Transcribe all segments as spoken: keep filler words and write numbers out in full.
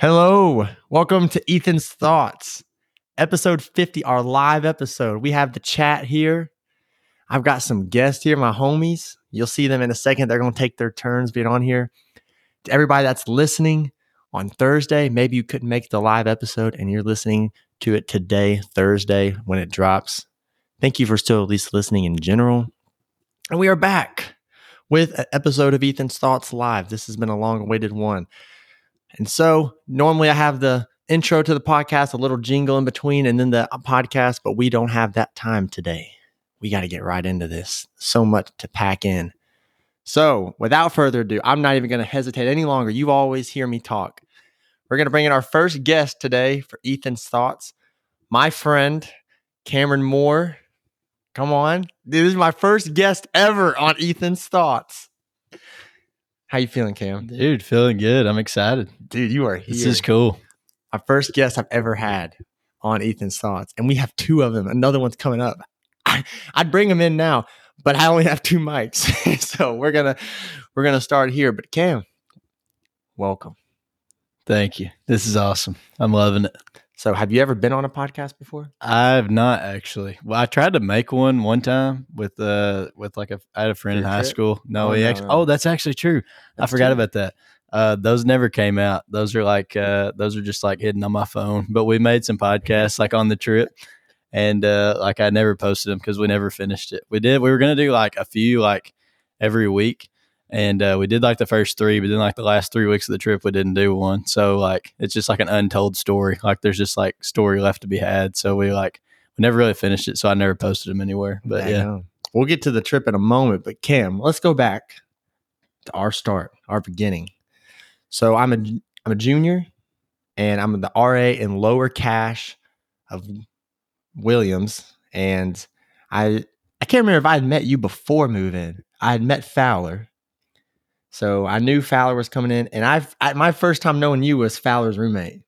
Hello, welcome to Ethan's Thoughts, episode fifty, our live episode. We have the chat here. I've got some guests here, my homies. You'll see them in a second. They're going to take their turns being on here. To everybody that's listening on Thursday, maybe you couldn't make the live episode and you're listening to it today, Thursday, when it drops. Thank you for still at least listening in general. And we are back with an episode of Ethan's Thoughts Live. This has been a long-awaited one. And so normally I have the intro to the podcast, a little jingle in between, and then the podcast, but we don't have that time today. We got to get right into this. So much to pack in. So without further ado, I'm not even going to hesitate any longer. You always hear me talk. We're going to bring in our first guest today for Ethan's Thoughts, my friend, Cameron Moore. Come on. Dude, this is my first guest ever on Ethan's Thoughts. How you feeling, Cam? Dude, feeling good. I'm excited. Dude, you are here. This is cool. Our first guest I've ever had on Ethan's Thoughts, and we have two of them. Another one's coming up. I, I'd bring them in now, but I only have two mics, so we're gonna we're gonna start here. But Cam, welcome. Thank you. This is awesome. I'm loving it. So, have you ever been on a podcast before? I've not actually. Well, I tried to make one one time with uh with like a I had a friend Your in high trip? school. No, oh, he no, actually. No. Oh, that's actually true. That's I forgot true. about that. Uh, those never came out. Those are like uh those are just like hidden on my phone. But we made some podcasts like on the trip, and uh, like I never posted them because we never finished it. We did. We were gonna do like a few like every week. And uh, we did like the first three, but then like the last three weeks of the trip, we didn't do one. So like, it's just like an untold story. Like there's just like story left to be had. So we like, we never really finished it. So I never posted them anywhere, but I yeah. Know. We'll get to the trip in a moment, but Cam, let's go back to our start, our beginning. So I'm a, I'm a junior and I'm the R A in lower cash of Williams. And I, I can't remember if I had met you before move-in. I had met Fowler. So I knew Fowler was coming in, and I've, I my first time knowing you was Fowler's roommate.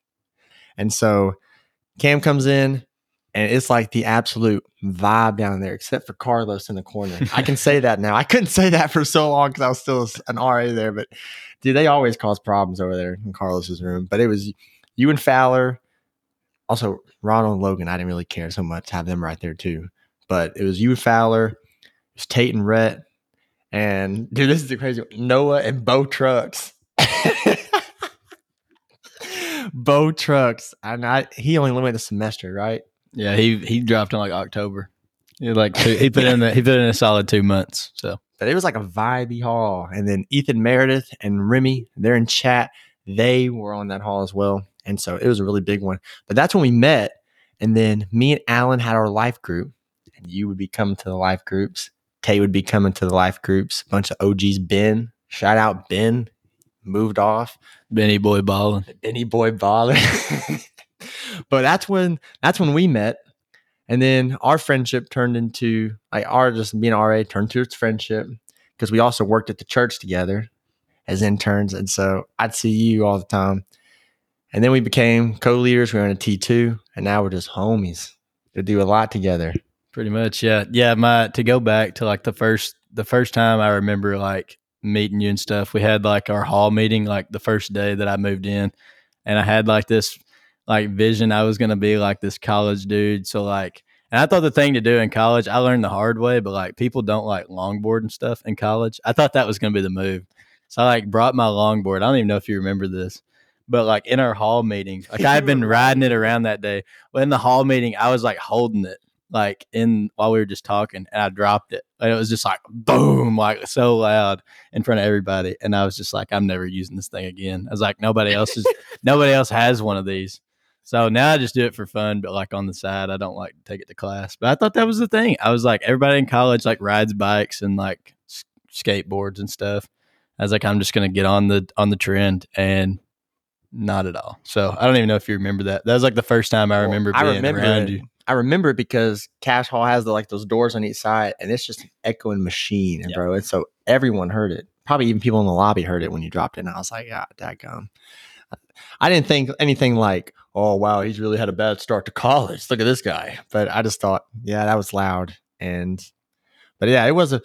And so Cam comes in, and it's like the absolute vibe down there, except for Carlos in the corner. I can say that now. I couldn't say that for so long because I was still an R A there, but dude, they always cause problems over there in Carlos's room. But it was you and Fowler, also Ronald and Logan. I didn't really care so much to have them right there too. But it was you and Fowler, it was Tate and Rhett. And dude, this is the crazy one. Noah and Bo Trucks. Bo Trucks. And I he only went the semester, right? Yeah, he he dropped in like October. He like two, he put in the, he put in a solid two months. So but it was like a vibey haul. And then Ethan Meredith and Remy, they're in chat. They were on that haul as well. And so it was a really big one. But that's when we met. And then me and Alan had our life group, and you would be coming to the life groups. Tate would be coming to the life groups. A bunch of O Gs. Ben, shout out Ben, moved off. Benny boy balling. Benny boy balling. But that's when that's when we met, and then our friendship turned into like our just being R A turned to its friendship because we also worked at the church together as interns, and so I'd see you all the time, and then we became co-leaders. We were in a T two, and now we're just homies. We do a lot together. Pretty much, yeah. Yeah, my to go back to like the first the first time I remember like meeting you and stuff, we had like our hall meeting like the first day that I moved in, and I had like this like vision I was gonna be like this college dude. So like and I thought the thing to do in college, I learned the hard way, but like people don't like longboard and stuff in college. I thought that was gonna be the move. So I like brought my longboard. I don't even know if you remember this. But like in our hall meeting, like I had been riding it around that day. Well, in the hall meeting, I was like holding it. Like in while we were just talking, and I dropped it. And it was just like boom, like so loud in front of everybody. And I was just like, I'm never using this thing again. I was like, nobody else is nobody else has one of these. So now I just do it for fun, but like on the side, I don't like to take it to class. But I thought that was the thing. I was like, everybody in college like rides bikes and like s- skateboards and stuff. I was like, I'm just gonna get on the on the trend, and not at all. So I don't even know if you remember that. That was like the first time I remember well, being I remember around it. you. I remember it because Cash Hall has the, like those doors on each side, and it's just an echoing machine, yep. bro. And so everyone heard it. Probably even people in the lobby heard it when you dropped it. And I was like, ah, dadgum. I didn't think anything like, oh, wow, he's really had a bad start to college. Look at this guy. But I just thought, yeah, that was loud. And, but yeah, it was a,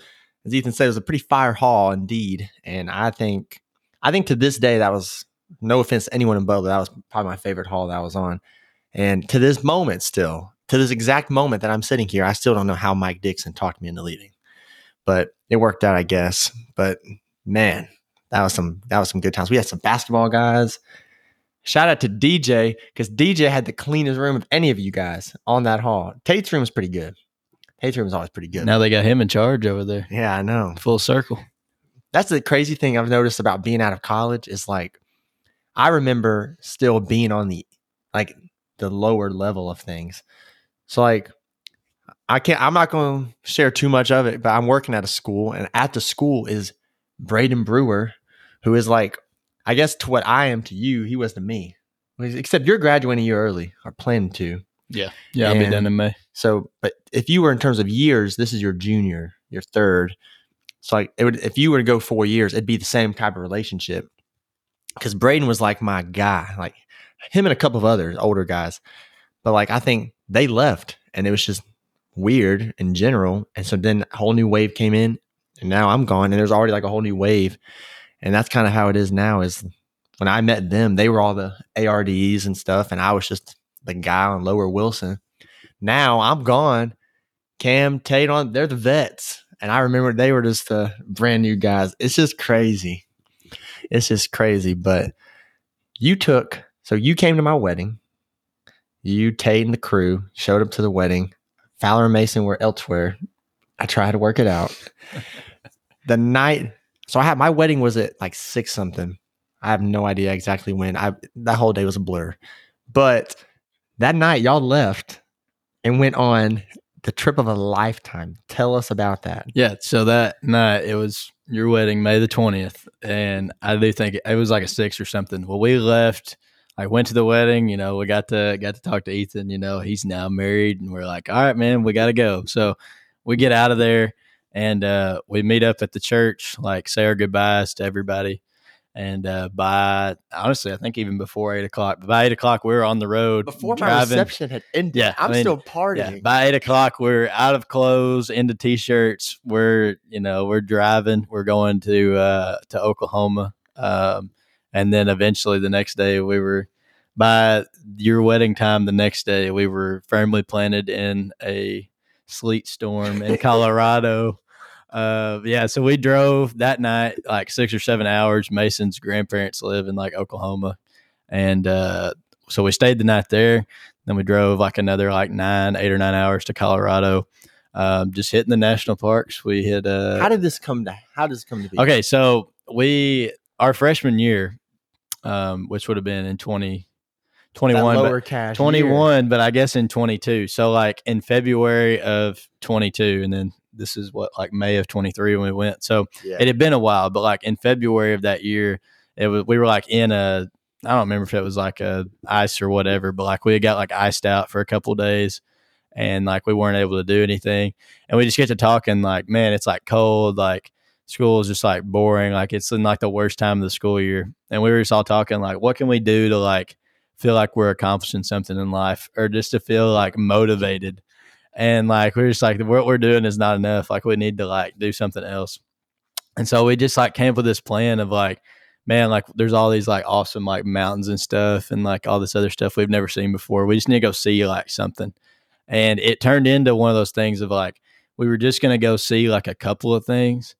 as Ethan said, it was a pretty fire haul indeed. And I think, I think to this day, that was no offense to anyone in Butler, that was probably my favorite haul that I was on. And to this moment still, to this exact moment that I'm sitting here, I still don't know how Mike Dixon talked me into leaving. But it worked out, I guess. But man, that was some that was some good times. We had some basketball guys. Shout out to D J, because D J had the cleanest room of any of you guys on that hall. Tate's room was pretty good. Tate's room is always pretty good. Now they got him in charge over there. Yeah, I know. Full circle. That's the crazy thing I've noticed about being out of college is like, I remember still being on the like the lower level of things. So like, I can't, I'm not going to share too much of it, but I'm working at a school, and at the school is Braden Brewer, who is like, I guess to what I am to you, he was to me. Except you're graduating a year early, or planning to. Yeah. Yeah. And I'll be done in May. So, but if you were in terms of years, this is your junior, your third. So like, it would, if you were to go four years, it'd be the same type of relationship. Because Braden was like my guy, like him and a couple of others, older guys. But like, I think they left, and it was just weird in general. And so then a whole new wave came in, and now I'm gone, and there's already like a whole new wave. And that's kind of how it is now. Is when I met them, they were all the A R Ds and stuff, and I was just the guy on Lower Wilson. Now I'm gone. Cam, Tate, on they're the vets, and I remember they were just the brand new guys. It's just crazy. It's just crazy. But you took so you came to my wedding. You, Tate, and the crew showed up to the wedding. Fowler and Mason were elsewhere. I tried to work it out. The night. So I had my wedding was at like six something. I have no idea exactly when. I that whole day was a blur. But that night y'all left and went on the trip of a lifetime. Tell us about that. Yeah. So that night it was your wedding, May the twentieth, and I do think it was like a six or something. Well, we left. I went to the wedding. You know, we got to got to talk to Ethan. You know, he's now married, and we're like, all right, man, we got to go. So we get out of there. And uh, we meet up at the church, like say our goodbyes to everybody. And uh, by, honestly, I think even before eight o'clock, by eight o'clock, we were on the road. Before driving. My reception had ended, yeah, I'm I mean, still partying. Yeah, by eight o'clock, we're out of clothes, into T-shirts. We're, you know, we're driving. We're going to uh, to Oklahoma. Um, and then eventually the next day we were, by your wedding time the next day, we were firmly planted in a sleet storm in Colorado. Uh yeah so we drove that night like six or seven hours. Mason's grandparents live in like Oklahoma, and uh so we stayed the night there, then we drove like another like nine eight or nine hours to Colorado, um just hitting the national parks. We hit uh how did this come to how does it come to be okay so we our freshman year, um which would have been in twenty twenty-one, but, twenty-one, but I guess in twenty-two. So like in February of twenty-two, and then this is what, like May of twenty-three when we went. So yeah. It had been a while, but like in February of that year, it was, we were like in a, I don't remember if it was like a ice or whatever, but like we had got like iced out for a couple of days, and like we weren't able to do anything. And we just get to talking like, man, it's like cold. Like school is just like boring. Like it's in like the worst time of the school year. And we were just all talking like, what can we do to like, feel like we're accomplishing something in life, or just to feel like motivated. And like, we're just like, what we're doing is not enough. Like we need to like do something else. And so we just like came up with this plan of like, man, like there's all these like awesome like mountains and stuff, and like all this other stuff we've never seen before. We just need to go see like something. And it turned into one of those things of like, we were just going to go see like a couple of things.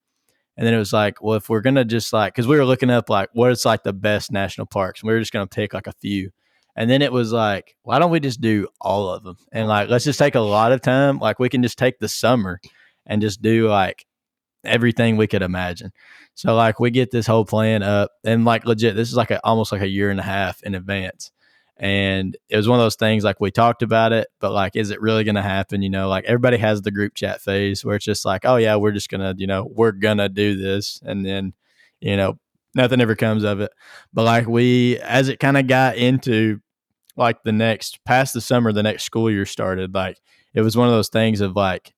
And then it was like, well, if we're going to just like, cause we were looking up like what is like the best national parks, and we were just going to pick like a few. And then it was like, why don't we just do all of them? And like, let's just take a lot of time. Like we can just take the summer and just do like everything we could imagine. So like we get this whole plan up, and like legit, this is like a, almost like a year and a half in advance. And it was one of those things like we talked about it, but like, is it really going to happen? You know, like everybody has the group chat phase where it's just like, oh yeah, we're just going to, you know, we're going to do this. And then, you know, nothing ever comes of it. But like we, as it kind of got into, like the next past the summer, the next school year started. Like it was one of those things of like,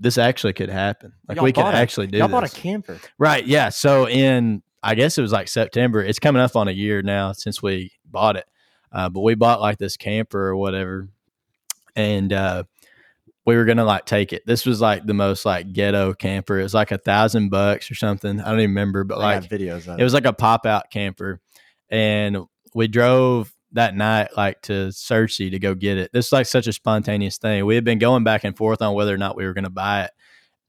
this actually could happen. Like y'all we could a, actually do y'all this. Y'all bought a camper, right? Yeah. So in, I guess it was like September, it's coming up on a year now since we bought it. Uh, but we bought like this camper or whatever. And, uh, we were going to like take it. This was like the most like ghetto camper. It was like a thousand bucks or something. I don't even remember, but I like videos of it. It was like a pop out camper. and we drove that night like to Searcy to go get it. This is like such a spontaneous thing. We had been going back and forth on whether or not we were going to buy it,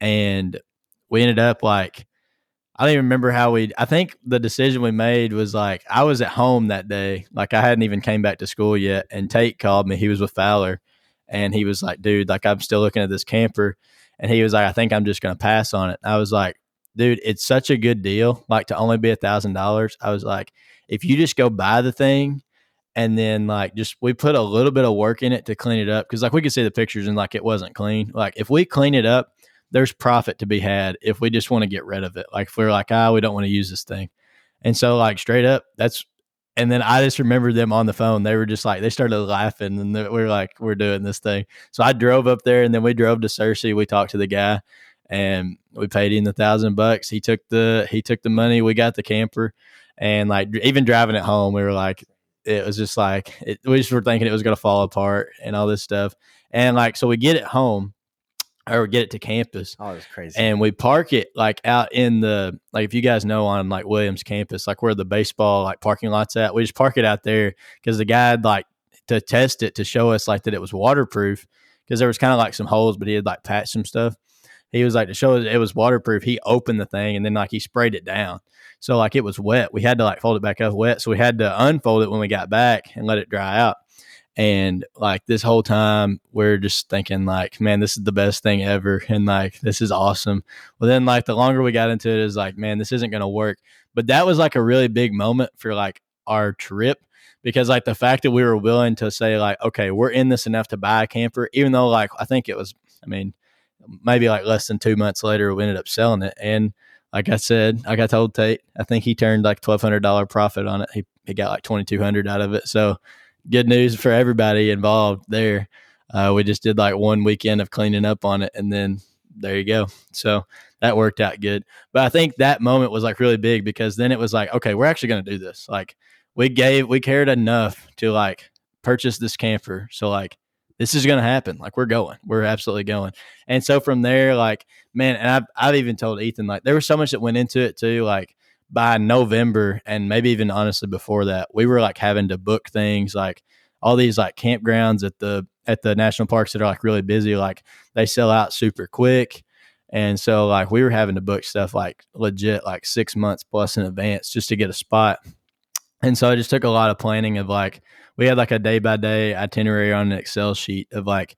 and we ended up like, I don't even remember how we, I think the decision we made was like, I was at home that day. Like I hadn't even came back to school yet. And Tate called me. He was with Fowler, and he was like, dude, like I'm still looking at this camper. And he was like, I think I'm just going to pass on it. I was like, dude, it's such a good deal. Like to only be a thousand dollars. I was like, if you just go buy the thing and then like, just, we put a little bit of work in it to clean it up. Cause like we could see the pictures and like, it wasn't clean. Like if we clean it up, there's profit to be had if we just want to get rid of it. Like if we're like, ah, we don't want to use this thing. And so like straight up, that's, and then I just remember them on the phone. They were just like, they started laughing, and we were like, we're doing this thing. So I drove up there, and then we drove to Searcy. We talked to the guy, and we paid him the thousand bucks. He took the, he took the money. We got the camper, and like even driving it home, we were like, it was just like, it, we just were thinking it was going to fall apart and all this stuff. And like, so we get it home, or get it to campus. Oh, it was crazy. And we park it like out in the, like if you guys know on like Williams campus, like where the baseball like parking lot's at, we just park it out there because the guy had like to test it to show us like that it was waterproof, because there was kind of like some holes, but he had like patched some stuff. He was like, to show us it was waterproof, he opened the thing and then like he sprayed it down. So like it was wet. We had to like fold it back up wet. So we had to unfold it when we got back and let it dry out. And like this whole time we're just thinking like, man, this is the best thing ever. And like, this is awesome. Well, then like the longer we got into it, it was like, man, this isn't going to work. But that was like a really big moment for like our trip, because like the fact that we were willing to say like, okay, we're in this enough to buy a camper, even though like, I think it was, I mean, maybe like less than two months later, we ended up selling it. And like I said, like I told Tate, I think he turned like twelve hundred dollars profit on it. He, he got like twenty-two hundred dollars out of it. So good news for everybody involved there. Uh, we just did like one weekend of cleaning up on it, and then there you go. So that worked out good. But I think that moment was like really big, because then it was like, okay, we're actually going to do this. Like we gave, we cared enough to like purchase this camper. So like, this is going to happen. Like we're going, we're absolutely going. And so from there, like, man, and I've, I've even told Ethan, like there was so much that went into it too. Like, by November, and maybe even honestly before that, we were like having to book things, like all these like campgrounds at the at the national parks that are like really busy, like they sell out super quick. And so like we were having to book stuff like legit like six months plus in advance just to get a spot. And so it just took a lot of planning of like, we had like a day by day itinerary on an Excel sheet of like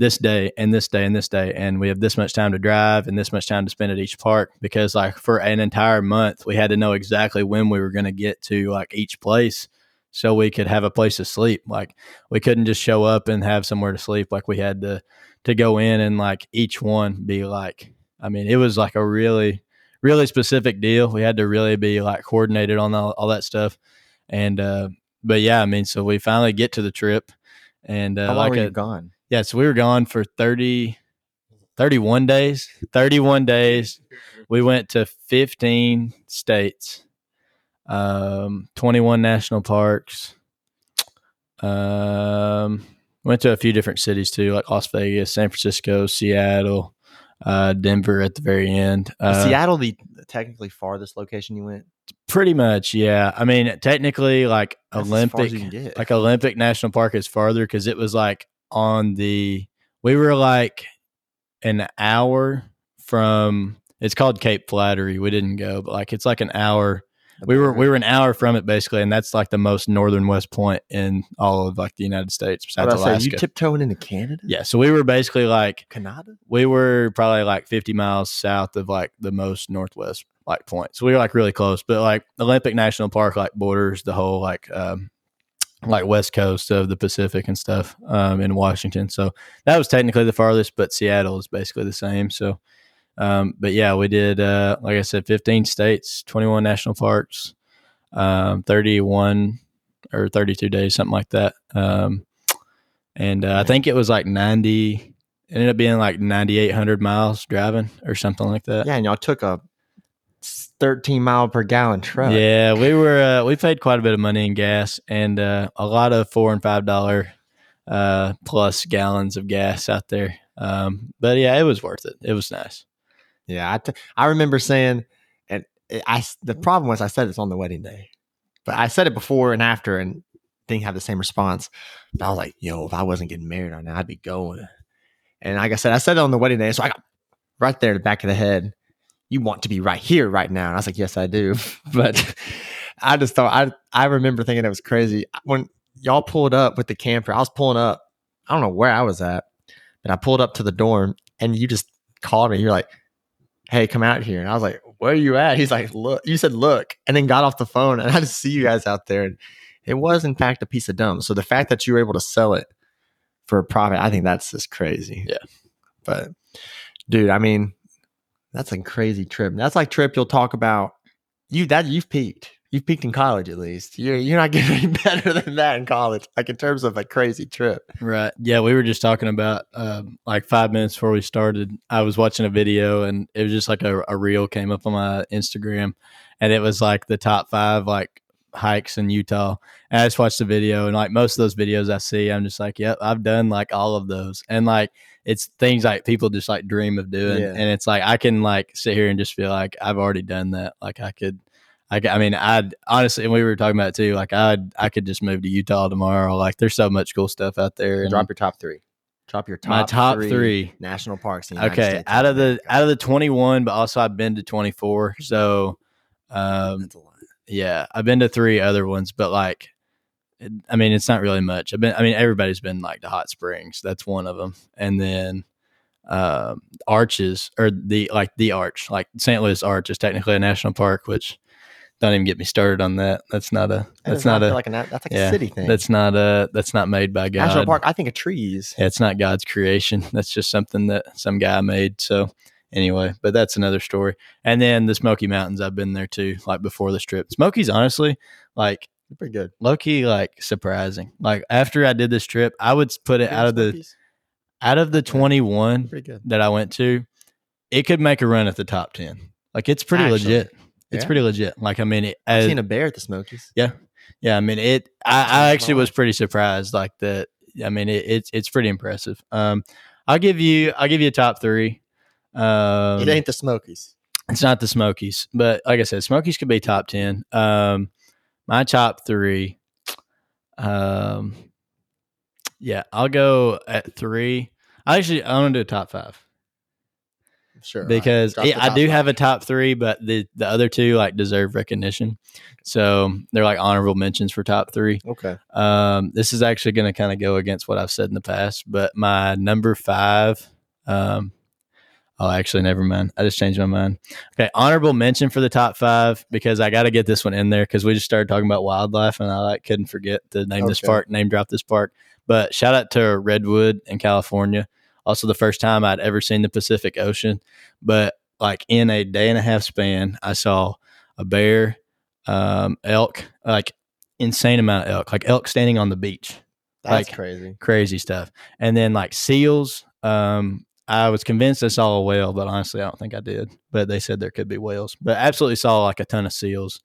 this day and this day and this day, and we have this much time to drive and this much time to spend at each park, because like for an entire month we had to know exactly when we were going to get to like each place so we could have a place to sleep. Like we couldn't just show up and have somewhere to sleep. Like we had to to go in and like each one be like, I mean, it was like a really, really specific deal. We had to really be like coordinated on all, all that stuff. And uh but yeah, I mean, so we finally get to the trip, and uh, how long like were you a, gone? Yeah, so we were gone for thirty, thirty-one days. thirty-one days. We went to fifteen states, um, twenty-one national parks. Um, went to a few different cities too, like Las Vegas, San Francisco, Seattle, uh, Denver at the very end. Uh, Seattle, the technically farthest location you went? Pretty much, yeah. I mean, technically, like That's Olympic, like Olympic National Park is farther, because it was like, on the we were like an hour from, it's called Cape Flattery, we didn't go, but like it's like an hour, we were we were an hour from it basically, and that's like the most northern west point in all of like the United States besides Alaska. Say, you tiptoeing into Canada? Yeah, so we were basically like Canada, we were probably like fifty miles south of like the most northwest like point, so we were like really close. But like Olympic National Park like borders the whole like um like west coast of the Pacific and stuff, um, in Washington. So that was technically the farthest, but Seattle is basically the same. So, um, but yeah, we did, uh, like I said, fifteen states, twenty-one national parks, um, thirty-one or thirty-two days, something like that. Um, and uh, I think it was like ninety, it ended up being like ninety-eight hundred miles driving or something like that. Yeah. And y'all took a thirteen mile per gallon truck. Yeah, we were uh, we paid quite a bit of money in gas, and uh, a lot of four and five dollar uh, plus gallons of gas out there. Um, but yeah, it was worth it. It was nice. Yeah, I, t- I remember saying, and I the problem was I said it's on the wedding day, But I said it before and after and didn't have the same response. But I was like, yo, if I wasn't getting married right now, I'd be going. And like I said, I said it on the wedding day. So I got right there in the back of the head. You want to be right here right now. And I was like, yes, I do. But I just thought, I I remember thinking it was crazy. When y'all pulled up with the camper, I was pulling up. I don't know where I was at. And I pulled up to the dorm and you just called me. You're like, hey, come out here. And I was like, where are you at? He's like, look, you said, look, and then got off the phone. And I just see you guys out there. And it was, in fact, a piece of dumb. So the fact that you were able to sell it for a profit, I think that's just crazy. Yeah. But dude, I mean, that's a crazy trip. That's like trip you'll talk about. You that you've peaked. You've peaked in college, at least. You're you're not getting any better than that in college, like in terms of a crazy trip. Right. Yeah, we were just talking about um, like five minutes before we started, I was watching a video and it was just like a, a reel came up on my Instagram and it was like the top five like hikes in Utah. And I just watched the video and like most of those videos I see, I'm just like, yep, I've done like all of those. And like it's things like people just like dream of doing. Yeah. And it's like I can like sit here and just feel like I've already done that. Like I could. I, I mean, I'd honestly, and we were talking about it too, like I'd, I could just move to Utah tomorrow. Like there's so much cool stuff out there. And drop your top three. Drop your top, my top three, three national parks. In the okay. States out of America. the, out of the twenty-one, but also I've been to twenty-four. So, um, that's a lot. Yeah, I've been to three other ones, but like, it, I mean, it's not really much. I've been, I mean, everybody's been like to hot springs. That's one of them. And then, um, arches or the, like the arch, like Saint Louis Arch is technically a national park, which, don't even get me started on that. That's not a. That's not, not a. Like an, that's like yeah, a city thing. That's not a. That's not made by God. National park. I think of trees. Yeah, it's not God's creation. That's just something that some guy made. So anyway, but that's another story. And then the Smoky Mountains. I've been there too. Like before this trip, Smokies. Honestly, like they're pretty good. Low key, like surprising. Like after I did this trip, I would put it out of the, out of the twenty-one that I went to, it could make a run at the top ten. Like it's pretty Actually. legit. It's yeah. pretty legit. Like, I mean, it, I've I, seen a bear at the Smokies. Yeah. Yeah. I mean, it, I, I actually was pretty surprised. Like that. I mean, it, it's, it's pretty impressive. Um, I'll give you, I'll give you a top three. Um, it ain't the Smokies. It's not the Smokies, but like I said, Smokies could be top ten. Um, my top three. Um, yeah, I'll go at three. I actually, I want to do a top five. Sure, because right. it, I do five. have a top three, but the, the other two like deserve recognition, so they're like honorable mentions for top three. Okay, um, this is actually going to kind of go against what I've said in the past, but my number five, um, oh, actually, never mind. I just changed my mind. Okay, honorable mention for the top five because I got to get this one in there because we just started talking about wildlife and I like couldn't forget to name okay. this park, name drop this park. But shout out to Redwood in California. Also, the first time I'd ever seen the Pacific Ocean, but like in a day and a half span, I saw a bear, um, elk, like insane amount of elk, like elk standing on the beach. That's like, crazy, crazy stuff. And then like seals. Um, I was convinced I saw a whale, but honestly, I don't think I did. But they said there could be whales, but I absolutely saw like a ton of seals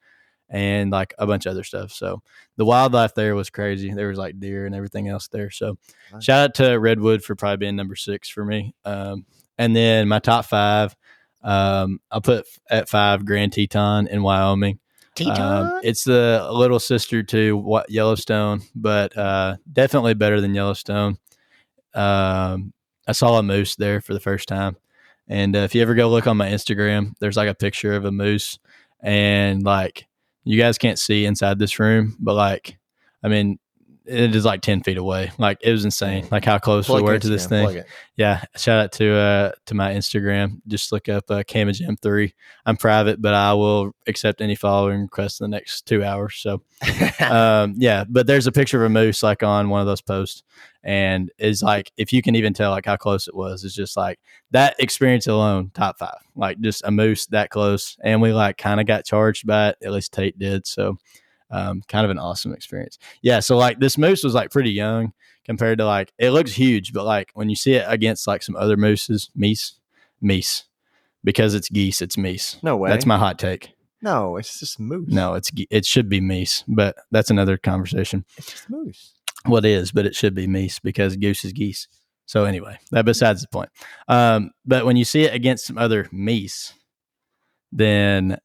and like a bunch of other stuff. So the wildlife there was crazy. There was like deer and everything else there. So nice. Shout out to Redwood for probably being number six for me. Um, and then my top five, um, I'll put at five Grand Teton in Wyoming. Teton? Um, it's the little sister to Yellowstone, but uh, definitely better than Yellowstone. Um, I saw a moose there for the first time. And uh, if you ever go look on my Instagram, there's like a picture of a moose and like, you guys can't see inside this room, but like, I mean, it is like ten feet away. Like it was insane. Like how close plug we were Instagram, to this thing. Yeah. Shout out to, uh, to my Instagram. Just look up uh, Cam and Jam three. I'm private, but I will accept any following requests in the next two hours. So, um, yeah, but there's a picture of a moose like on one of those posts and it's like, if you can even tell like how close it was, it's just like that experience alone, top five, like just a moose that close. And we like kind of got charged by it. At least Tate did. So, Um, kind of an awesome experience. Yeah. So like this moose was like pretty young compared to like, it looks huge, but like when you see it against like some other mooses, meese, meese, because it's geese, it's meese. No way. That's my hot take. No, it's just moose. No, it's, it should be meese, but that's another conversation. It's just moose. Well, it is, but it should be meese because goose is geese. So anyway, that besides the point. Um, but when you see it against some other meese, then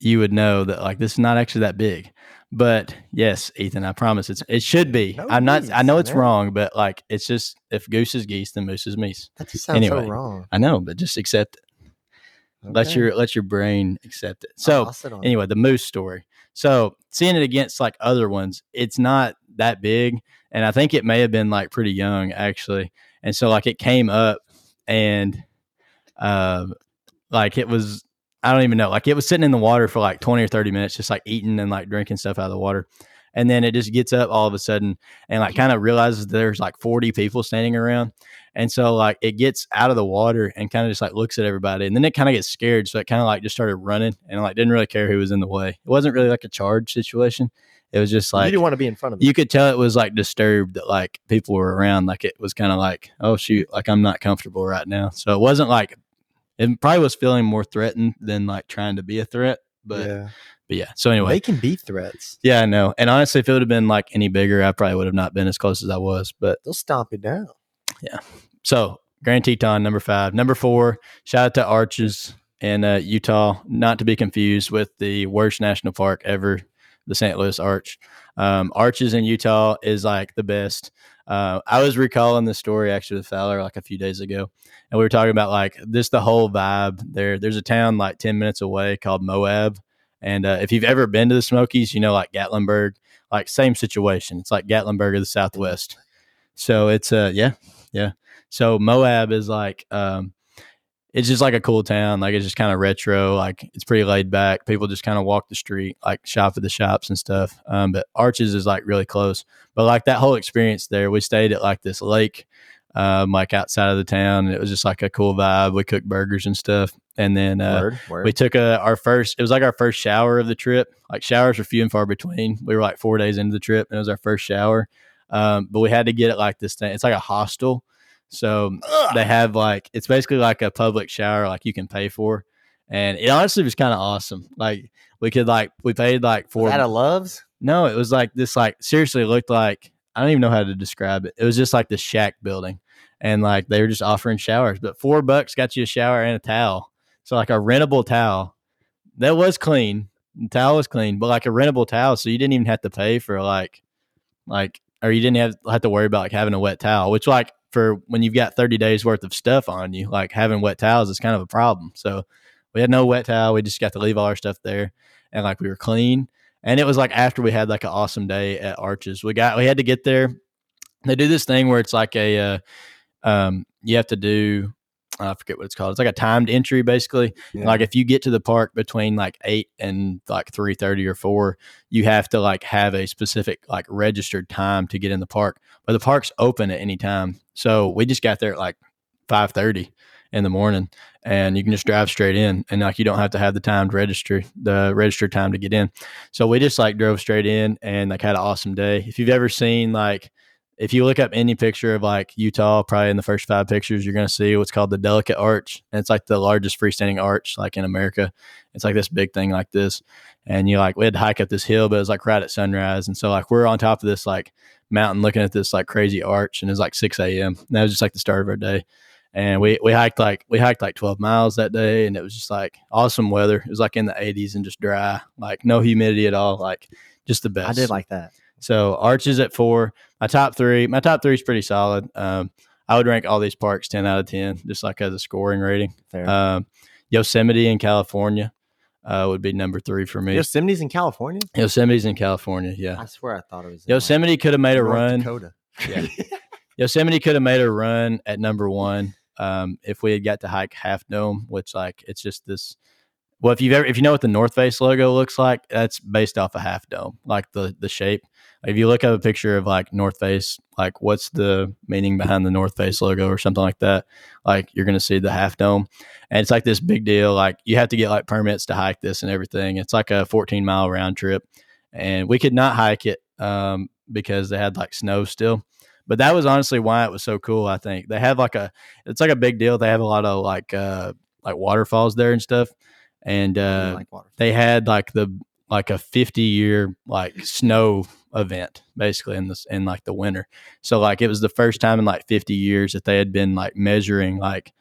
you would know that like this is not actually that big. But yes, Ethan, I promise it's it should be. No I'm not. Geese, I know it's man. wrong, but like it's just if goose is geese, then moose is meese. That just sounds anyway, so wrong. I know, but just accept it. Okay. Let your let your brain accept it. So anyway, that. the moose story. So seeing it against like other ones, it's not that big, and I think it may have been like pretty young actually. And so like it came up, and uh, like it was. I don't even know. Like it was sitting in the water for like twenty or thirty minutes, just like eating and like drinking stuff out of the water. And then it just gets up all of a sudden and like kind of realizes there's like forty people standing around. And so like it gets out of the water and kind of just like looks at everybody. And then it kind of gets scared. So it kind of like just started running and like didn't really care who was in the way. It wasn't really like a charge situation. It was just like, you didn't want to be in front of it. You could tell it was like disturbed that like people were around. Like it was kind of like, oh shoot, like I'm not comfortable right now. So it wasn't like, it probably was feeling more threatened than like trying to be a threat, but yeah. but yeah. So anyway, they can be threats. Yeah, I know. And honestly, if it would have been like any bigger, I probably would have not been as close as I was. But they'll stomp you down. Yeah. So Grand Teton, number five, number four. Shout out to Arches in uh, Utah, not to be confused with the worst national park ever, the Saint Louis Arch. Um, Arches in Utah is like the best. Uh, I was recalling this story actually with Fowler like a few days ago, and we were talking about like this, the whole vibe there. There's a town like ten minutes away called Moab. And uh, if you've ever been to the Smokies, you know, like Gatlinburg, like same situation. It's like Gatlinburg of the Southwest. So it's uh yeah. Yeah. So Moab is like, um, it's just like a cool town. Like it's just kind of retro. Like it's pretty laid back. People just kind of walk the street, like shop at the shops and stuff. Um, but Arches is like really close. But like that whole experience there, we stayed at like this lake, um, like outside of the town. And it was just like a cool vibe. We cooked burgers and stuff. And then uh, word, word. we took a, our first, it was like our first shower of the trip. Like showers were few and far between. We were like four days into the trip and it was our first shower. Um, but we had to get it like this thing. It's like a hostel. So they have like, it's basically like a public shower, like you can pay for. And it honestly was kind of awesome. Like we could like, we paid like four. Was that a Love's? No, it was like this, like seriously looked like, I don't even know how to describe it. It was just like the shack building. And like, they were just offering showers, but four bucks got you a shower and a towel. So like a rentable towel that was clean. The towel was clean, but like a rentable towel. So you didn't even have to pay for like, like, or you didn't have, have to worry about like having a wet towel, which like, for when you've got thirty days worth of stuff on you, like having wet towels is kind of a problem. So we had no wet towel. We just got to leave all our stuff there. And like, we were clean. And it was like, after we had like an awesome day at Arches, we got, we had to get there. They do this thing where it's like a, uh, um, you have to do, I forget what it's called. It's like a timed entry basically. Yeah. Like if you get to the park between like eight and like three thirty or four, you have to like have a specific like registered time to get in the park, but the park's open at any time. So we just got there at like five thirty in the morning and you can just drive straight in and like, you don't have to have the timed registry, the registered time to get in. So we just like drove straight in and like had an awesome day. If you've ever seen like, if you look up any picture of like Utah, probably in the first five pictures, you're going to see what's called the Delicate Arch. And it's like the largest freestanding arch, like in America. It's like this big thing like this. And you like, we had to hike up this hill, but it was like right at sunrise. And so like, we're on top of this like mountain looking at this like crazy arch, and it's like six a.m. And that was just like the start of our day. And we, we hiked like, we hiked like twelve miles that day. And it was just like awesome weather. It was like in the eighties and just dry, like no humidity at all. Like just the best. I did like that. So Arches at four. My top three, my top three is pretty solid. Um, I would rank all these parks ten out of ten, just like as a scoring rating. Fair. Um, Yosemite in California uh, would be number three for me. Yosemite's in California? Yosemite's in California, yeah. I swear I thought it was. Yosemite like, could have made a North run. Dakota. Yeah. Yosemite could have made a run at number one um, if we had got to hike Half Dome, which like it's just this. Well, if you've ever, if you know what the North Face logo looks like, that's based off a Half Dome, like the the shape. If you look up a picture of like North Face, like what's the meaning behind the North Face logo or something like that, like you're going to see the Half Dome. And it's like this big deal. Like you have to get like permits to hike this and everything. It's like a fourteen mile round trip, and we could not hike it um, because they had like snow still. But that was honestly why it was so cool. I think they have like a, it's like a big deal. They have a lot of like, uh, like waterfalls there and stuff. And uh, like they had like the, like a fifty year like snow event basically in this, in like the winter. So like it was the first time in like fifty years that they had been like measuring like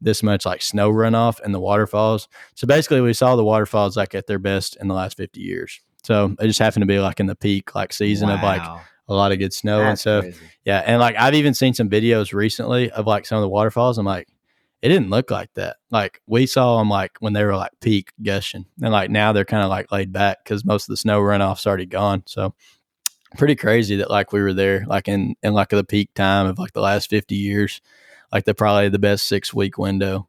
this much like snow runoff and the waterfalls. So basically we saw the waterfalls like at their best in the last fifty years. So it just happened to be like in the peak like season wow. of like a lot of good snow. That's and so crazy. Yeah. And like I've even seen some videos recently of like some of the waterfalls. I'm like, it didn't look like that. Like we saw them like when they were like peak gushing, and like now they're kind of like laid back because most of the snow runoff's already gone. So pretty crazy that like we were there like in, in like the peak time of like the last fifty years, like they're probably the best six week window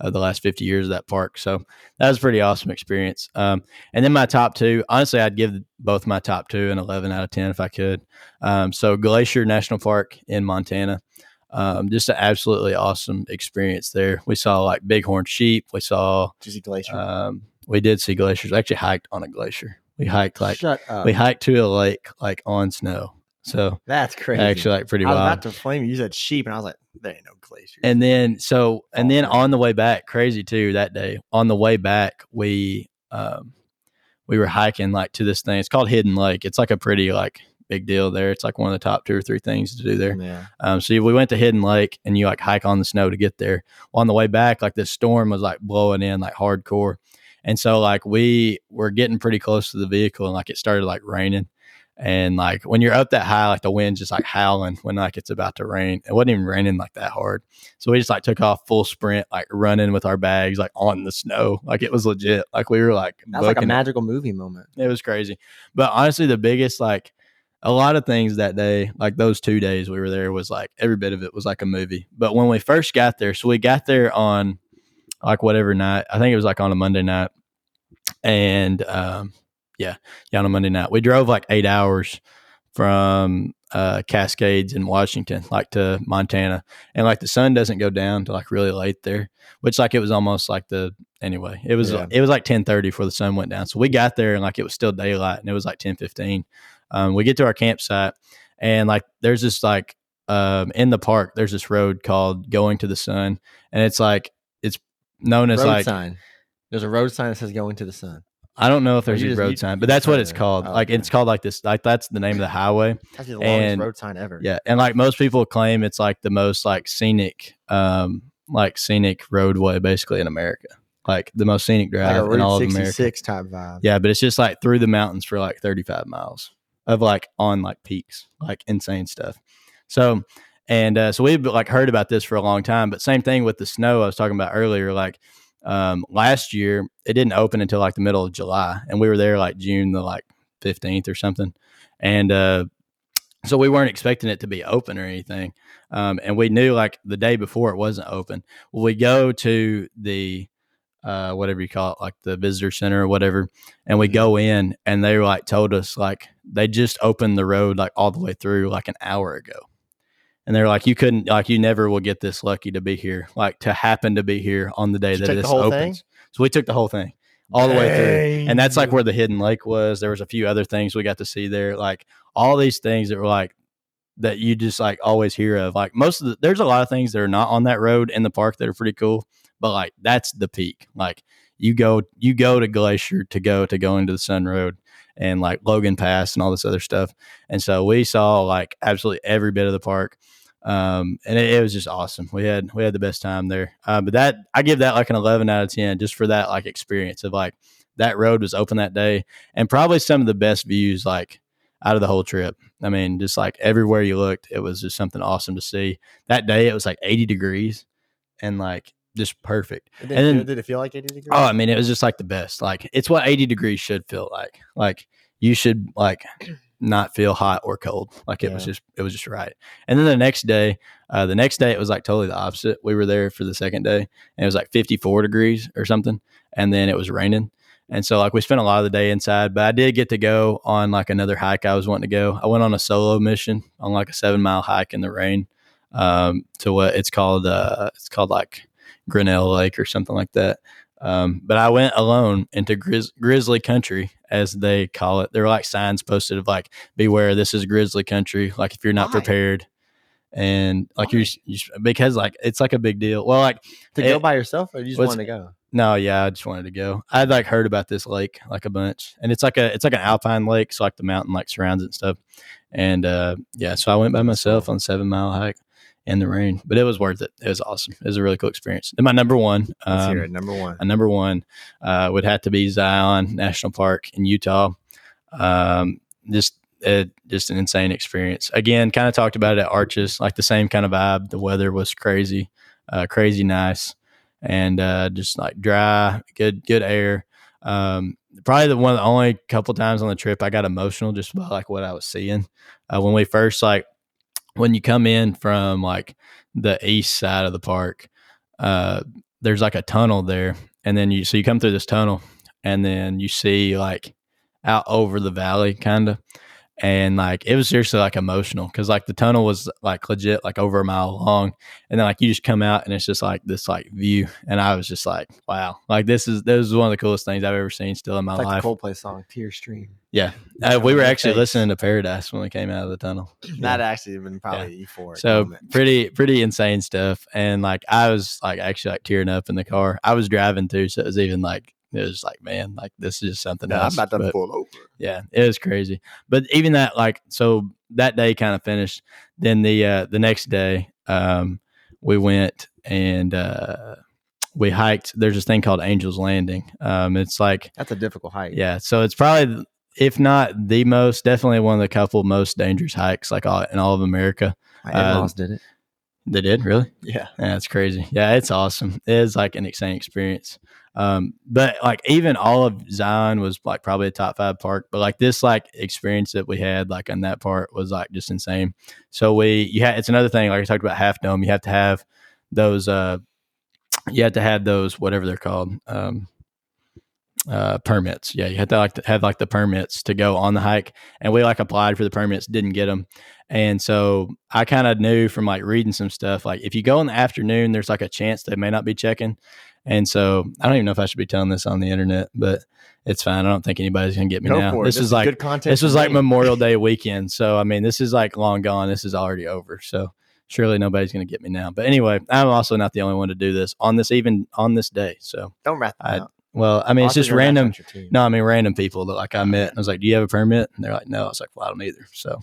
of the last fifty years of that park. So that was a pretty awesome experience. Um, and then my top two, honestly, I'd give both my top two an eleven out of ten if I could. Um, so Glacier National Park in Montana. Um, just an absolutely awesome experience there. We saw like bighorn sheep. We saw, did you see glacier? Um, we did see glaciers. We actually hiked on a glacier. We hiked like, Shut up. we hiked to a lake, like on snow. So that's crazy. Actually like pretty wild. I was about to flame you. You said sheep and I was like, there ain't no glaciers. And then, so, and then on the way back, crazy too, that day on the way back, we, um, we were hiking like to this thing. It's called Hidden Lake. It's like a pretty like big deal there. It's like one of the top two or three things to do there. Yeah. Um, so we went to Hidden Lake and you like hike on the snow to get there. On the way back, like this storm was like blowing in like hardcore. And so like we were getting pretty close to the vehicle and like it started like raining. And like when you're up that high, like the wind's just like howling when like it's about to rain. It wasn't even raining like that hard. So we just like took off full sprint, like running with our bags, like on the snow. Like it was legit. Like we were like, that's like a magical movie moment. It was crazy. But honestly, the biggest like, a lot of things that day, like those two days we were there, was like every bit of it was like a movie. But when we first got there, so we got there on like whatever night, I think it was like on a Monday night. And um, yeah, yeah, on a Monday night, we drove like eight hours from uh, Cascades in Washington, like to Montana. And like the sun doesn't go down to like really late there, which like it was almost like the, anyway, it was, yeah. it was like ten thirty before the sun went down. So we got there and like it was still daylight and it was like ten fifteen. Um, we get to our campsite and like, there's this like, um, in the park, there's this road called Going to the Sun. And it's like, it's known as road like, sign. There's a road sign that says Going to the Sun. I don't know if there's just, a road sign, but that's what it's called. Oh, like okay. It's called like this, like that's the name of the highway. That's the longest and, road sign ever. Yeah. And like most people claim it's like the most like scenic, um, like scenic roadway basically in America. Like the most scenic drive like in all of America. sixty-six type vibe. Yeah. But it's just like through the mountains for like thirty-five miles. Of like on like peaks, like insane stuff. So, and, uh, so we've like heard about this for a long time, but same thing with the snow I was talking about earlier. Like, um, last year it didn't open until like the middle of July and we were there like June the like fifteenth or something. And, uh, so we weren't expecting it to be open or anything. Um, and we knew like the day before it wasn't open. Well, we go to the, uh, whatever you call it, like the visitor center or whatever. And we go in and they like told us like they just opened the road like all the way through like an hour ago. And they're like, you couldn't like, you never will get this lucky to be here, like to happen to be here on the day that this opens. Thing? So we took the whole thing all the Dang. way through. And that's like where the Hidden Lake was. There was a few other things we got to see there. Like all these things that were like, that you just like always hear of. Like most of the, there's a lot of things that are not on that road in the park that are pretty cool. But like that's the peak. Like you go, you go to Glacier to go to go into the Sun Road and like Logan Pass and all this other stuff. And so we saw like absolutely every bit of the park, um, and it, it was just awesome. We had we had the best time there. Uh, but that I give that like an eleven out of ten just for that like experience of like that road was open that day and probably some of the best views like out of the whole trip. I mean, just like everywhere you looked, it was just something awesome to see. That day it was like eighty degrees and like. Just perfect. And then, and then did it feel like eighty degrees? Oh, I mean, it was just like the best. Like it's what eighty degrees should feel like. Like you should like not feel hot or cold. Like it yeah. was just, it was just right. And then the next day, uh, the next day it was like totally the opposite. We were there for the second day and it was like fifty-four degrees or something. And then it was raining. And so like we spent a lot of the day inside, but I did get to go on like another hike I was wanting to go. I went on a solo mission on like a seven mile hike in the rain, um, to what it's called. Uh, it's called like Grinnell Lake or something like that. Um, but I went alone into grizz- grizzly country, as they call it. There were like signs posted of like, beware, this is grizzly country. Like if you're not Why? prepared and like you're, you're, because like, it's like a big deal. Well, like to it, go by yourself or you just wanted to go? No. Yeah. I just wanted to go. I'd like heard about this lake, like a bunch, and it's like a, it's like an alpine lake. So like the mountain like surrounds it and stuff. And, uh, yeah, so I went by myself on a seven mile hike. in the rain, but it was worth it. It was awesome. It was a really cool experience. And my number one, um, Let's hear it. number one, my number one, uh, would have to be Zion National Park in Utah. Um, just, uh, just an insane experience. Again, kind of talked about it at Arches, like the same kind of vibe. The weather was crazy, uh, crazy nice, and uh, just like dry, good, good air. Um, probably the one of the only couple times on the trip I got emotional just about like what I was seeing. Uh, when we first like. When you come in from like the east side of the park, uh, there's like a tunnel there. And then you, so you come through this tunnel and then you see like out over the valley kind of. And like, it was seriously like emotional because like the tunnel was like legit, like over a mile long. And then like, you just come out and it's just like this like view. And I was just like, wow, like this is, this is one of the coolest things I've ever seen still in my it's like life. Coldplay song, Tear Stream. Yeah. Uh, we were actually listening to Paradise when we came out of the tunnel. That yeah. actually been probably yeah. euphoric. So moment. pretty, pretty insane stuff. And like, I was like actually like tearing up in the car. I was driving too. So it was even like, it was like, man, like this is just something yeah, else. I'm about to but, pull over. Yeah, it was crazy. But even that, like, so that day kind of finished. Then the uh, the next day, um, we went and uh, we hiked. There's this thing called Angel's Landing. Um, it's like that's a difficult hike. Yeah, so it's probably if not the most, definitely one of the couple most dangerous hikes like all, in all of America. My in-laws uh, did it. They did, really? Yeah. Yeah, it's crazy. Yeah, it's awesome. It is like an insane experience. Um, but like even all of Zion was like probably a top five park, but like this like experience that we had like on that part was like just insane. So we, you had, it's another thing, like I talked about Half Dome, you have to have those, uh, you have to have those, whatever they're called, um, uh, permits. Yeah. You had to like to have like the permits to go on the hike, and we like applied for the permits, didn't get them. And so I kind of knew from like reading some stuff, like if you go in the afternoon, there's like a chance they may not be checking. And so I don't even know if I should be telling this on the internet, but it's fine. I don't think anybody's going to get me go now. This, this is like good content. This was like Memorial Day weekend. So, I mean, this is like long gone. This is already over. So surely nobody's going to get me now. But anyway, I'm also not the only one to do this on this, even on this day. So don't wrap that up. Well, I mean, it's just random. No, I mean, random people that like I met. And I was like, do you have a permit? And they're like, no. I was like, well, I don't either. So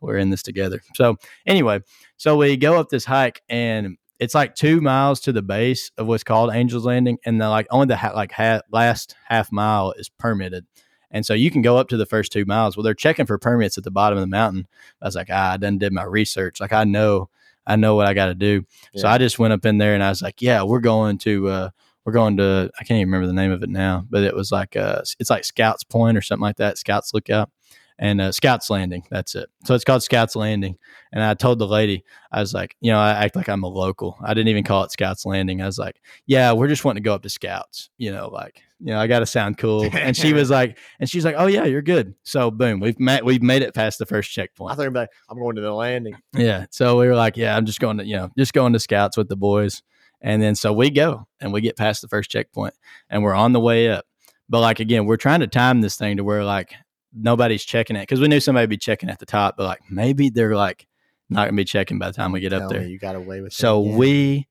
we're in this together. So anyway, so we go up this hike, and it's like two miles to the base of what's called Angel's Landing, and the like only the ha- like ha- last half mile is permitted, and so you can go up to the first two miles. Well, they're checking for permits at the bottom of the mountain. I was like, ah, I done did my research. Like I know, I know what I got to do. Yeah. So I just went up in there and I was like, yeah, we're going to, uh, we're going to. I can't even remember the name of it now, but it was like, uh, it's like Scouts Point or something like that. Scouts Lookout. And uh, Scout's Landing, that's it. So it's called Scout's Landing. And I told the lady, I was like, you know, I act like I'm a local. I didn't even call it Scout's Landing. I was like, yeah, we're just wanting to go up to Scouts, you know, like, you know, I got to sound cool. And she was like, and she's like, oh yeah, you're good. So boom, we've made, we've made it past the first checkpoint. I thought about, I'm going to the landing. Yeah. So we were like, yeah, I'm just going to, you know, just going to Scouts with the boys. And then, so we go and we get past the first checkpoint and we're on the way up. But like, again, we're trying to time this thing to where like, nobody's checking it because we knew somebody would be checking at the top, but like maybe they're like not gonna be checking by the time we get up there. You got away with it. So we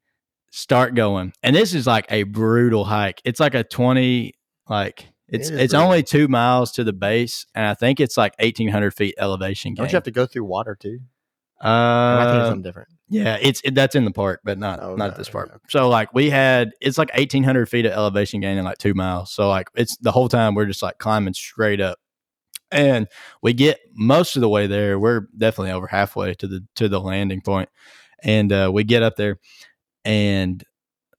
start going, and this is like a brutal hike. It's like a twenty, like it's it's only two miles to the base, and I think it's like eighteen hundred feet elevation gain. Don't you have to go through water too? Uh, I think it's something different. Yeah, it's it, that's in the park, but not oh, not no, at this park. No. So like we had, it's like eighteen hundred feet of elevation gain in like two miles. So like it's the whole time we're just like climbing straight up. And we get most of the way there. We're definitely over halfway to the to the landing point. And uh, we get up there, and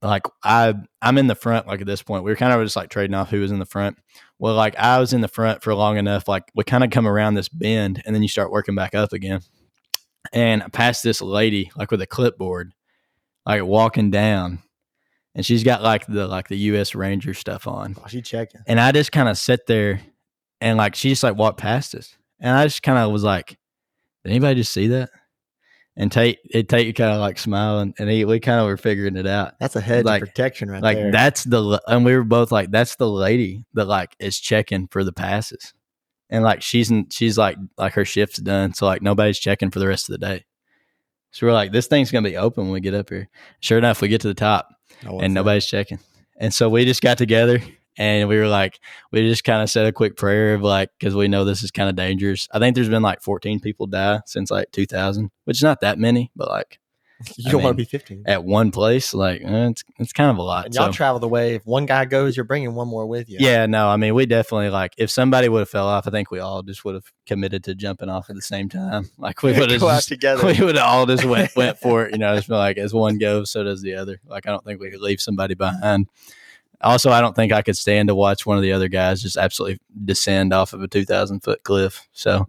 like I I'm in the front. Like at this point, we were kind of just like trading off who was in the front. Well, like I was in the front for long enough. Like we kind of come around this bend, and then you start working back up again. And I passed this lady like with a clipboard, like walking down. And she's got like the like the U S Ranger stuff on. Oh, she checking. And I just kind of sit there. And like, she just like walked past us, and I just kind of was like, did anybody just see that? And Tate, it Tate kind of like smiling, and he, we kind of were figuring it out. That's a hedge like, of protection right like there. Like that's the, and we were both like, that's the lady that like is checking for the passes. And like, she's, she's like, like her shift's done. So like nobody's checking for the rest of the day. So we're like, this thing's going to be open when we get up here. Sure enough, we get to the top and nobody's checking. And so we just got together. And we were like, we just kind of said a quick prayer of like, because we know this is kind of dangerous. I think there's been like fourteen people die since like two thousand, which is not that many, but like You don't I mean, want to be fifteen at one place. Like eh, it's it's kind of a lot. And y'all so. travel the way. If one guy goes, you're bringing one more with you. Yeah, no, I mean, we definitely like if somebody would have fell off, I think we all just would have committed to jumping off at the same time. Like we would have just together. We would have all just went went for it. You know, it's like as one goes, so does the other. Like I don't think we could leave somebody behind. Also, I don't think I could stand to watch one of the other guys just absolutely descend off of a two thousand foot cliff. So,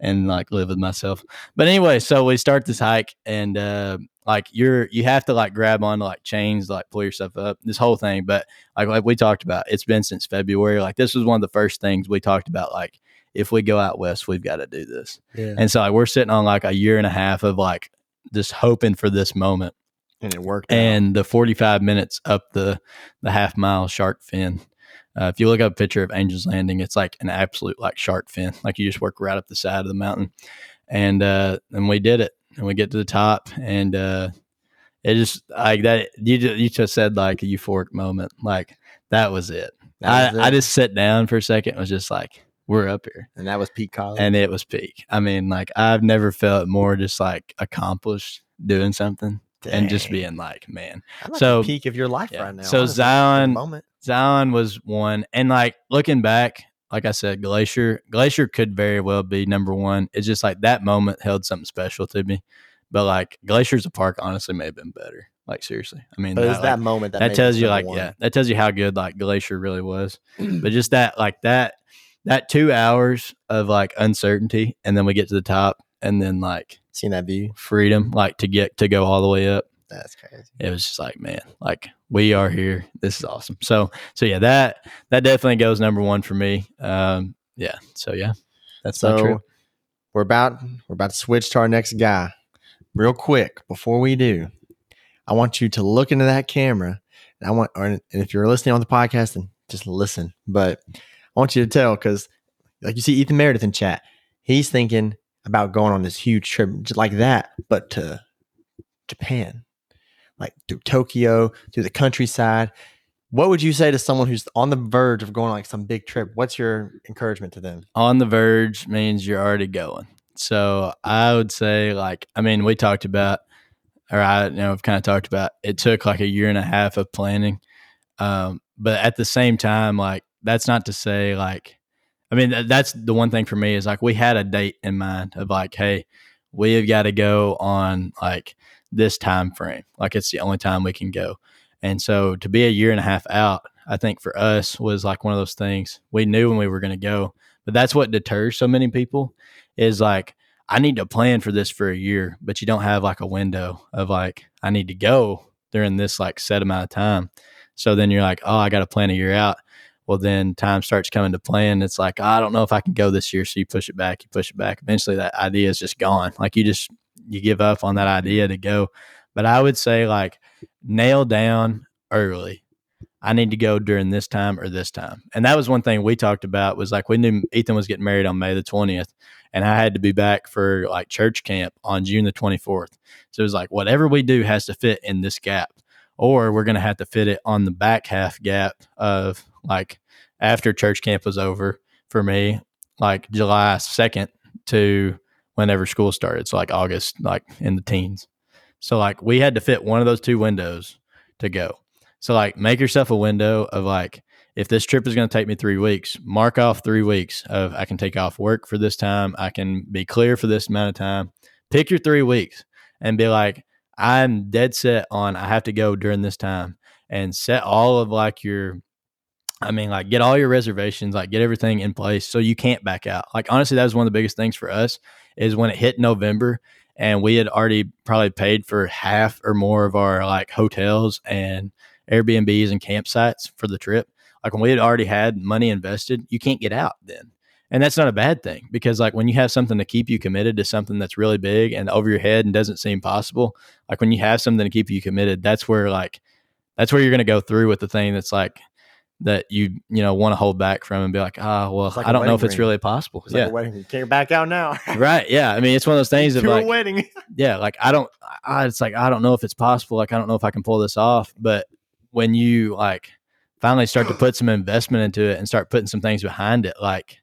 and like live with myself. But anyway, so we start this hike and, uh, like you're, you have to like grab onto like chains, like pull yourself up, this whole thing. But like, like we talked about, it's been since February. Like this was one of the first things we talked about. Like if we go out west, we've got to do this. Yeah. And so like, we're sitting on like a year and a half of like just hoping for this moment. And it worked. And out. The forty-five minutes up the, the half mile shark fin. Uh, if you look up a picture of Angel's Landing, it's like an absolute like shark fin. Like you just work right up the side of the mountain. And, uh, and we did it and we get to the top and, uh, it just like that. You just, you just said like a euphoric moment. Like that was it. That was I, it. I just sat down for a second. It was just like, we're up here. And that was peak college. And it was peak. I mean, like I've never felt more just like accomplished doing something. Dang. And just being like, man, I'm at so the peak of your life yeah. right now. So Zion, Zion was one, and like looking back, like I said, Glacier, Glacier could very well be number one. It's just like that moment held something special to me, but like Glacier's a park honestly may have been better. Like seriously, I mean, but that, it was that like, moment that, that tells you like, one. yeah, that tells you how good like Glacier really was. But just that, like that, that two hours of like uncertainty, and then we get to the top, and then like. Seen that view freedom like to get to go all the way up. That's crazy. It was just like, man, like we are here, this is awesome. So so yeah, that that definitely goes number one for me. Um yeah, so yeah, that's so true. we're about we're about to switch to our next guy real quick. Before we do, I want you to look into that camera, and I want or, and if you're listening on the podcast, then just listen, but I want you to tell, because like you see Ethan Meredith in chat, he's thinking about going on this huge trip just like that, but to Japan, like through Tokyo, through the countryside. What would you say to someone who's on the verge of going on like some big trip? What's your encouragement to them? On the verge means you're already going. So I would say like, I mean, we talked about, or I you know, I've kind of talked about, it took like a year and a half of planning. Um, but at the same time, like that's not to say like, I mean, that's the one thing for me is like we had a date in mind of like, hey, we have got to go on like this time frame. Like it's the only time we can go. And so to be a year and a half out, I think for us was like one of those things we knew when we were going to go. But that's what deters so many people is like, I need to plan for this for a year, but you don't have like a window of like, I need to go during this like set amount of time. So then you're like, oh, I got to plan a year out. Well, then time starts coming to play and it's like, I don't know if I can go this year. So you push it back, you push it back. Eventually that idea is just gone. Like you just, you give up on that idea to go. But I would say like nail down early. I need to go during this time or this time. And that was one thing we talked about was like, we knew Ethan was getting married on May the twentieth and I had to be back for like church camp on June the twenty-fourth. So it was like, whatever we do has to fit in this gap, or we're going to have to fit it on the back half gap of like after church camp was over for me, like July second to whenever school started. So like August, like in the teens. So like we had to fit one of those two windows to go. So like make yourself a window of like, if this trip is going to take me three weeks, mark off three weeks of I can take off work for this time. I can be clear for this amount of time. Pick your three weeks and be like, I'm dead set on I have to go during this time, and set all of like your, I mean, like get all your reservations, like get everything in place so you can't back out. Like, honestly, that was one of the biggest things for us is when it hit November and we had already probably paid for half or more of our like hotels and Airbnbs and campsites for the trip. Like when we had already had money invested, you can't get out then. And that's not a bad thing because like when you have something to keep you committed to something that's really big and over your head and doesn't seem possible, like when you have something to keep you committed, that's where like, that's where you're going to go through with the thing that's like, that you, you know, want to hold back from and be like, ah, oh, well, like I don't know if it's dream. really possible. It's yeah. like a wedding. You can't back out now. Right. Yeah. I mean, it's one of those things of like, a wedding. yeah, like I don't, I, it's like, I don't know if it's possible. Like, I don't know if I can pull this off. But when you like finally start to put some investment into it and start putting some things behind it, like,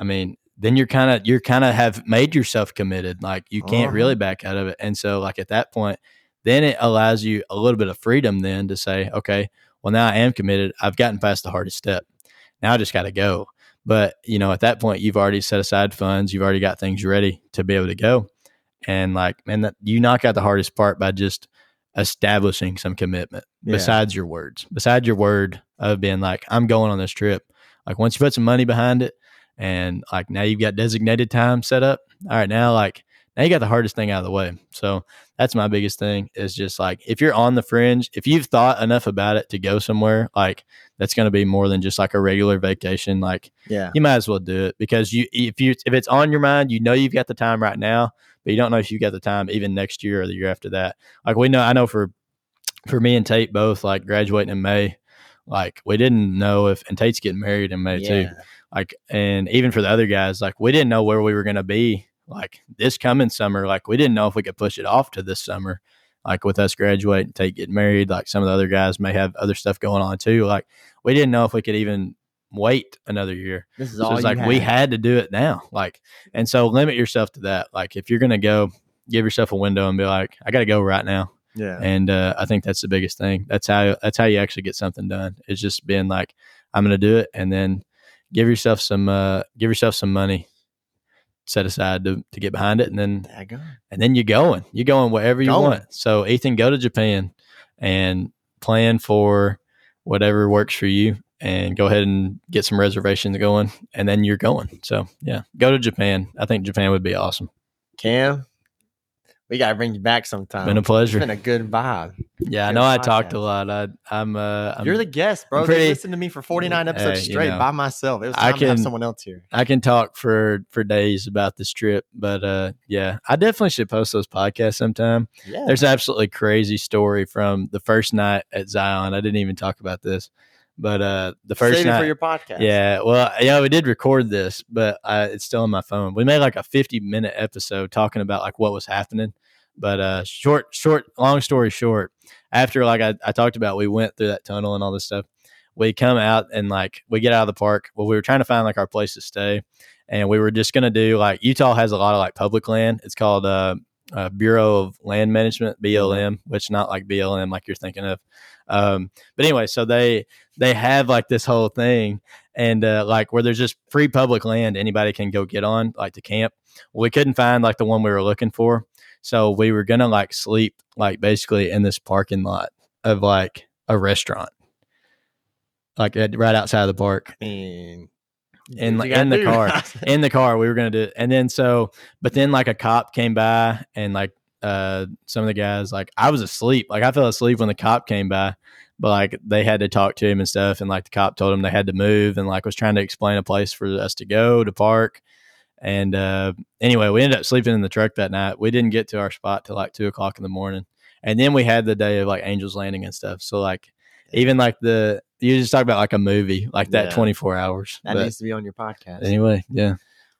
I mean, then you're kind of you're kind of have made yourself committed. Like you can't uh-huh. really back out of it. And so like at that point, then it allows you a little bit of freedom then to say, okay, well now I am committed. I've gotten past the hardest step. Now I just got to go. But you know, at that point, you've already set aside funds. You've already got things ready to be able to go. And like, man, that, you knock out the hardest part by just establishing some commitment yeah. besides your words, besides your word of being like, I'm going on this trip. Like once you put some money behind it and like now you've got designated time set up. All right. Now, like now you got the hardest thing out of the way. So that's my biggest thing is just like, if you're on the fringe, if you've thought enough about it to go somewhere, like that's going to be more than just like a regular vacation. Like yeah. you might as well do it because you, if you, if it's on your mind, you know, you've got the time right now, but you don't know if you got the time even next year or the year after that. Like we know, I know for, for me and Tate both like graduating in May, like we didn't know if, and Tate's getting married in May yeah. too. Like, and even for the other guys, like we didn't know where we were going to be like this coming summer. Like we didn't know if we could push it off to this summer. Like with us graduating, Tate getting married, like some of the other guys may have other stuff going on too. Like we didn't know if we could even wait another year. This is so all it's like had. We had to do it now. Like, and so limit yourself to that. Like if you're going to go, give yourself a window and be like, I got to go right now. Yeah. And uh, I think that's the biggest thing. That's how that's how you actually get something done. It's just being like, I'm going to do it, and then give yourself some uh, give yourself some money set aside to, to get behind it, and then and then you're going, you're going wherever you going. want. So Ethan, go to Japan and plan for whatever works for you, and go ahead and get some reservations going, and then you're going. So yeah, go to Japan. I think Japan would be awesome. Cam, we got to bring you back sometime. Been a pleasure. It's been a good vibe. Yeah, good I know podcast. I talked a lot. I, I'm, uh, I'm. You're the guest, bro. Pretty, they listened to me for forty-nine episodes hey, straight you know, by myself. It was time I can, to have someone else here. I can talk for, for days about this trip, but uh, yeah, I definitely should post those podcasts sometime. Yeah. There's an absolutely crazy story from the first night at Zion. I didn't even talk about this, but uh, the first Save night. Save it for your podcast. Yeah, well, yeah, we did record this, but I, it's still on my phone. We made like a fifty-minute episode talking about like what was happening. But uh, short, short, long story short, after like I, I talked about, we went through that tunnel and all this stuff. We come out and like we get out of the park. Well, we were trying to find like our place to stay, and we were just gonna do like Utah has a lot of like public land. It's called uh, uh, Bureau of Land Management (B L M), which not like B L M like you're thinking of. Um, but anyway, so they they have like this whole thing, and uh, like where there's just free public land anybody can go get on like to camp. Well, we couldn't find like the one we were looking for. So we were going to like sleep like basically in this parking lot of like a restaurant, like right outside of the park. I mean, and like in the car, in the car, we were going to do it. And then so, but then like a cop came by and like uh, some of the guys, like I was asleep. Like I fell asleep when the cop came by, but like they had to talk to him and stuff. And like the cop told him they had to move and like was trying to explain a place for us to go to park. And uh, anyway, we ended up sleeping in the truck that night. We didn't get to our spot till like two o'clock in the morning. And then we had the day of like Angel's Landing and stuff. So like, even like the, you just talk about like a movie like that yeah. twenty-four hours. That but needs to be on your podcast. Anyway. Yeah.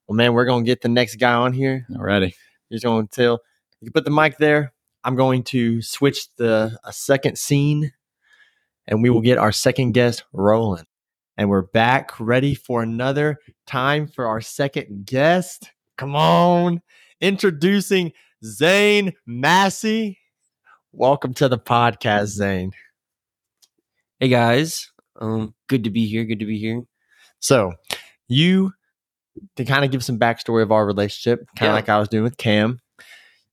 Well, man, we're going to get the next guy on here. Alrighty. You're going to tell, you can put the mic there. I'm going to switch the a second scene and we will get our second guest rolling. And we're back ready for another time for our second guest. Come on. Introducing Zane Massey. Welcome to the podcast, Zane. Hey, guys. Um, good to be here. Good to be here. So you, to kind of give some backstory of our relationship, kind of yeah. like I was doing with Cam,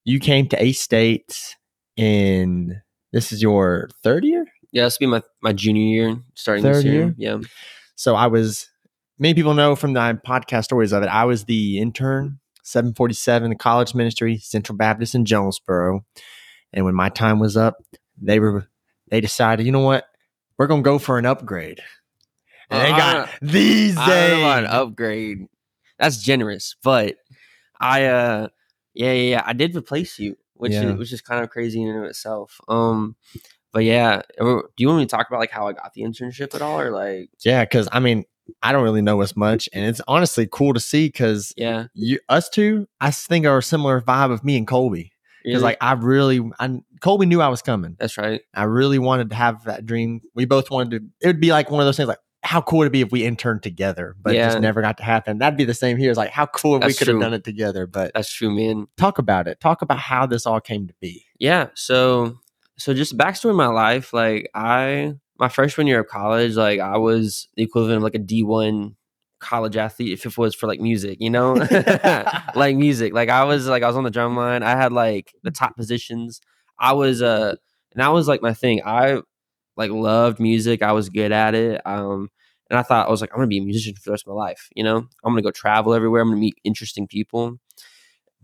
you came to A-State in, this is your third year? Yeah, this will be my, my junior year, starting Third this year. year. Yeah. So I was, many people know from the podcast stories of it, I was the intern, seven forty-seven, the college ministry, Central Baptist in Jonesboro. And when my time was up, they were they decided, you know what? We're going to go for an upgrade. And uh, they got these days. I don't know about an upgrade. That's generous. But I, uh, yeah, yeah, yeah, I did replace you, which, yeah. is, which is kind of crazy in and of itself. Um. But yeah, do you want me to talk about like how I got the internship at all, or like? Yeah, because I mean, I don't really know as much, and it's honestly cool to see because yeah, you, us two, I think are a similar vibe of me and Colby. Because really? like I really, I, Colby knew I was coming. That's right. I really wanted to have that dream. We both wanted to. It would be like one of those things, like how cool would it be if we interned together, but yeah. it just never got to happen. That'd be the same here. It's like, how cool if we could have done it together, but that's true, man. Talk about it. Talk about how this all came to be. Yeah. So, so just backstory of my life. Like I, my freshman year of college, like I was the equivalent of like a D one college athlete if it was for like music, you know, like music. Like I was like, I was on the drum line. I had like the top positions. I was, uh, and that was like my thing. I, like loved music. I was good at it. Um, and I thought I was like, I'm going to be a musician for the rest of my life. You know, I'm going to go travel everywhere. I'm going to meet interesting people.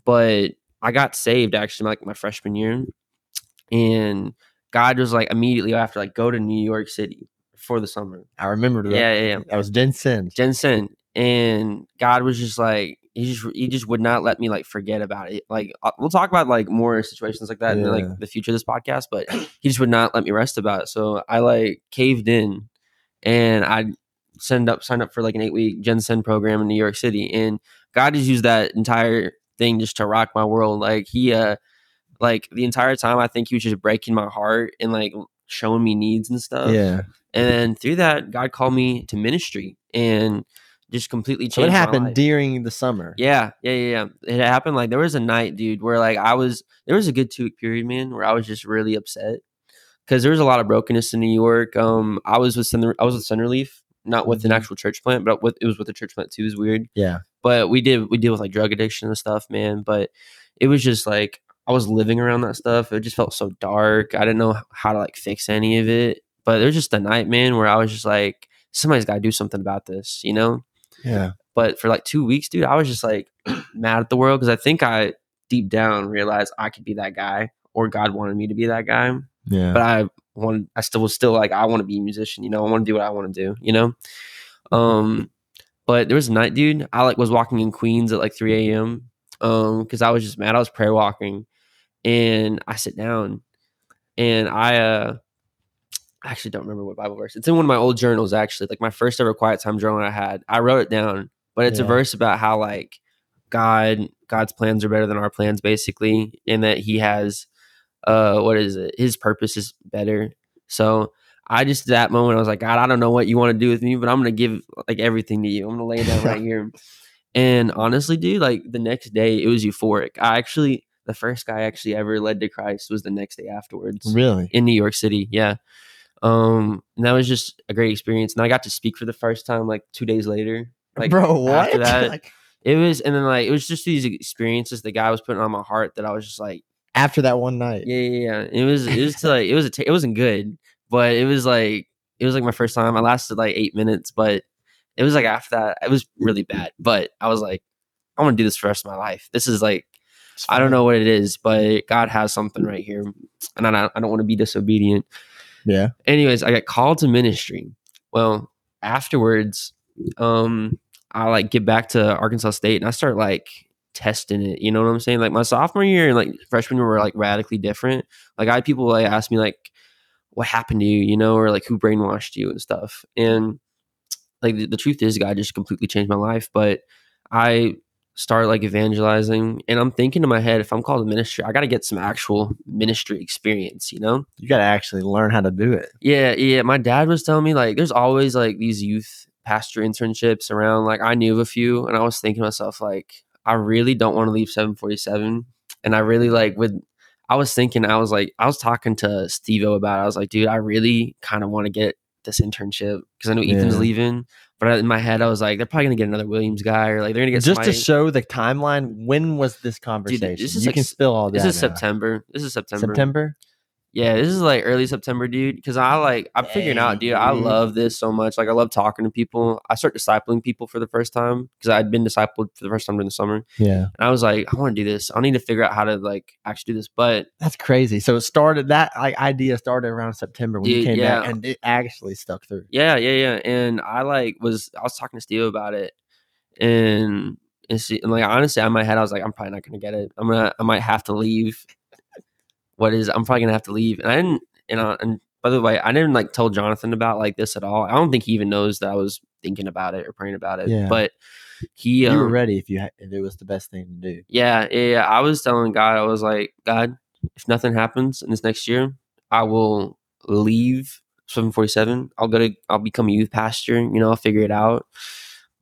But I got saved actually like my freshman year. And God was like immediately after, like go to New York City for the summer. I remember that. Yeah, yeah, yeah. That was Jensen. Jensen. And God was just like, he just, he just would not let me like forget about it. Like we'll talk about like more situations like that yeah. in like the future of this podcast, but he just would not let me rest about it. So I like caved in and I signed up, signed up for like an eight week Jensen program in New York City. And God just used that entire thing just to rock my world. Like he, uh, like the entire time I think he was just breaking my heart and like showing me needs and stuff. Yeah. And then through that, God called me to ministry and just completely changed. So it happened during the summer. Yeah, yeah, yeah, yeah. It happened like there was a night, dude, where like I was, there was a good two week period, man, where I was just really upset because there was a lot of brokenness in New York. Um, I was with Center, I was with Center Leaf, not with an actual church plant, but with, it was with a church plant too. It was weird. Yeah. But we did, we deal with like drug addiction and stuff, man. But it was just like, I was living around that stuff. It just felt so dark. I didn't know how to like fix any of it. But there's just a night, man, where I was just like, somebody's got to do something about this, you know? Yeah. But for like two weeks, dude, I was just like mad at the world because I think I deep down realized I could be that guy or God wanted me to be that guy. Yeah. But I wanted, I still was still like, I want to be a musician, you know, I want to do what I want to do, you know? Um, but there was a night, dude, I like was walking in Queens at like three a.m. Um, because I was just mad. I was prayer walking and I sit down and I, uh, I actually don't remember what Bible verse. It's in one of my old journals, actually. Like my first ever quiet time journal I had. I wrote it down, but it's yeah. a verse about how like God, God's plans are better than our plans, basically, and that He has, uh, what is it? His purpose is better. So I just that moment I was like, God, I don't know what You want to do with me, but I'm gonna give like everything to You. I'm gonna lay it down right here. And honestly, dude, like the next day it was euphoric. I actually, the first guy I actually ever led to Christ was the next day afterwards. Really? In New York City, yeah. Um, and that was just a great experience. And I got to speak for the first time, like two days later, like bro, what? After that, like, it was, and then like, it was just these experiences the guy was putting on my heart that I was just like, after that one night. Yeah. Yeah. yeah. It was, it was like, it was, a t- it wasn't good, but it was like, it was like my first time. I lasted like eight minutes, but it was like, after that, it was really bad, but I was like, I want to do this for the rest of my life. This is like, I don't know what it is, but God has something right here. And I don't, I don't want to be disobedient. Yeah. Anyways, I got called to ministry. Well, afterwards, um, I like get back to Arkansas State and I start like testing it. You know what I'm saying? Like my sophomore year and like freshman year were like radically different. Like I had people like ask me like, what happened to you, you know, or like who brainwashed you and stuff. And like the, the truth is God just completely changed my life. But I start like evangelizing and I'm thinking in my head, if I'm called to ministry, I got to get some actual ministry experience, you know? You got to actually learn how to do it. Yeah. Yeah. My dad was telling me like, there's always like these youth pastor internships around. Like I knew of a few and I was thinking to myself, like, I really don't want to leave seven forty-seven. And I really like with, I was thinking, I was like, I was talking to Steve-O about it. I was like, dude, I really kind of want to get this internship because I know Ethan's yeah. leaving. But in my head, I was like, they're probably going to get another Williams guy or like they're going to get just somebody. To show the timeline. When was this conversation? Dude, this is you like, can spill all that. This is now. September. This is September. September? Yeah, this is like early September, dude. Because I like, I'm Dang, figuring out, dude, dude, I love this so much. Like I love talking to people. I start discipling people for the first time because I'd been discipled for the first time during the summer. Yeah. And I was like, I want to do this. I need to figure out how to like actually do this. But that's crazy. So it started, that like, idea started around September when dude, you came yeah. back and it actually stuck through. Yeah, yeah, yeah. And I like was, I was talking to Steve about it and, and, see, and like honestly, in my head, I was like, I'm probably not going to get it. I'm going to, I might have to leave. What is I'm probably gonna have to leave. And I didn't and, I, and by the way, I didn't like tell Jonathan about like this at all. I don't think he even knows that I was thinking about it or praying about it. Yeah. But he um, you were ready if you had, if it was the best thing to do. Yeah, yeah. I was telling God, I was like, God, if nothing happens in this next year, I will leave seven forty-seven. I'll go to, I'll become a youth pastor. You know, I'll figure it out.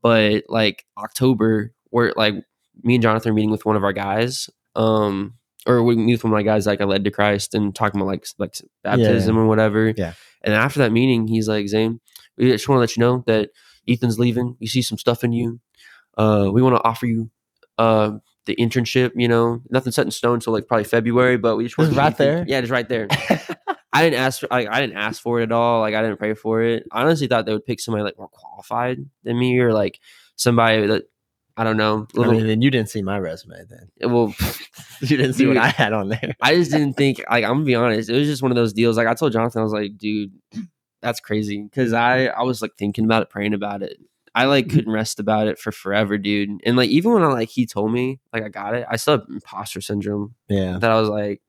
But like October, where like me and Jonathan are meeting with one of our guys, um, or we meet with one of my guys, like I led to Christ and talking about like like baptism yeah. or whatever. Yeah. And after that meeting, he's like, Zane, we just want to let you know that Ethan's leaving. You see some stuff in you. Uh, we want to offer you uh, the internship. You know, nothing set in stone. So like probably February, but we just want right Ethan. There. Yeah, just right there. I didn't ask for, like, I didn't ask for it at all. Like I didn't pray for it. I honestly thought they would pick somebody like more qualified than me, or like somebody that I don't know. Little, I mean, then you didn't see my resume then. Well, you didn't see dude, what I had on there. I just didn't think. Like I'm gonna be honest, it was just one of those deals. Like I told Jonathan, I was like, dude, that's crazy, because I I was like thinking about it, praying about it. I like couldn't rest about it for forever, dude. And like even when I like he told me like I got it, I still have imposter syndrome. Yeah, that I was like.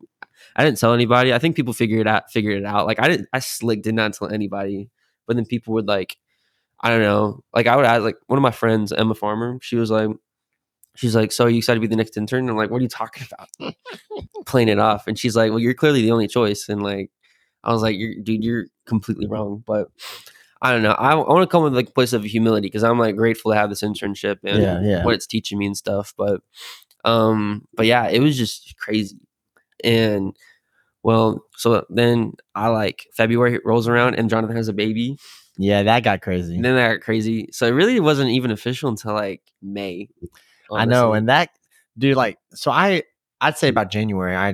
I didn't tell anybody. I think people figured it out. Figured it out. Like I didn't. I slick did not tell anybody. But then people would like, I don't know. Like I would ask. Like one of my friends, Emma Farmer. She was like, she's like, so are you excited to be the next intern? And I'm like, what are you talking about? Playing it off. And she's like, well, you're clearly the only choice. And like, I was like, you're, dude, you're completely wrong. But I don't know. I, I want to come with like a place of humility, because I'm like grateful to have this internship and yeah, yeah. what it's teaching me and stuff. But, um, but yeah, it was just crazy. And well, so then I like February rolls around and Jonathan has a baby. Yeah, that got crazy. And then that got crazy. So it really wasn't even official until like May. Honestly. I know. And that dude, like, so I, I'd say about January, I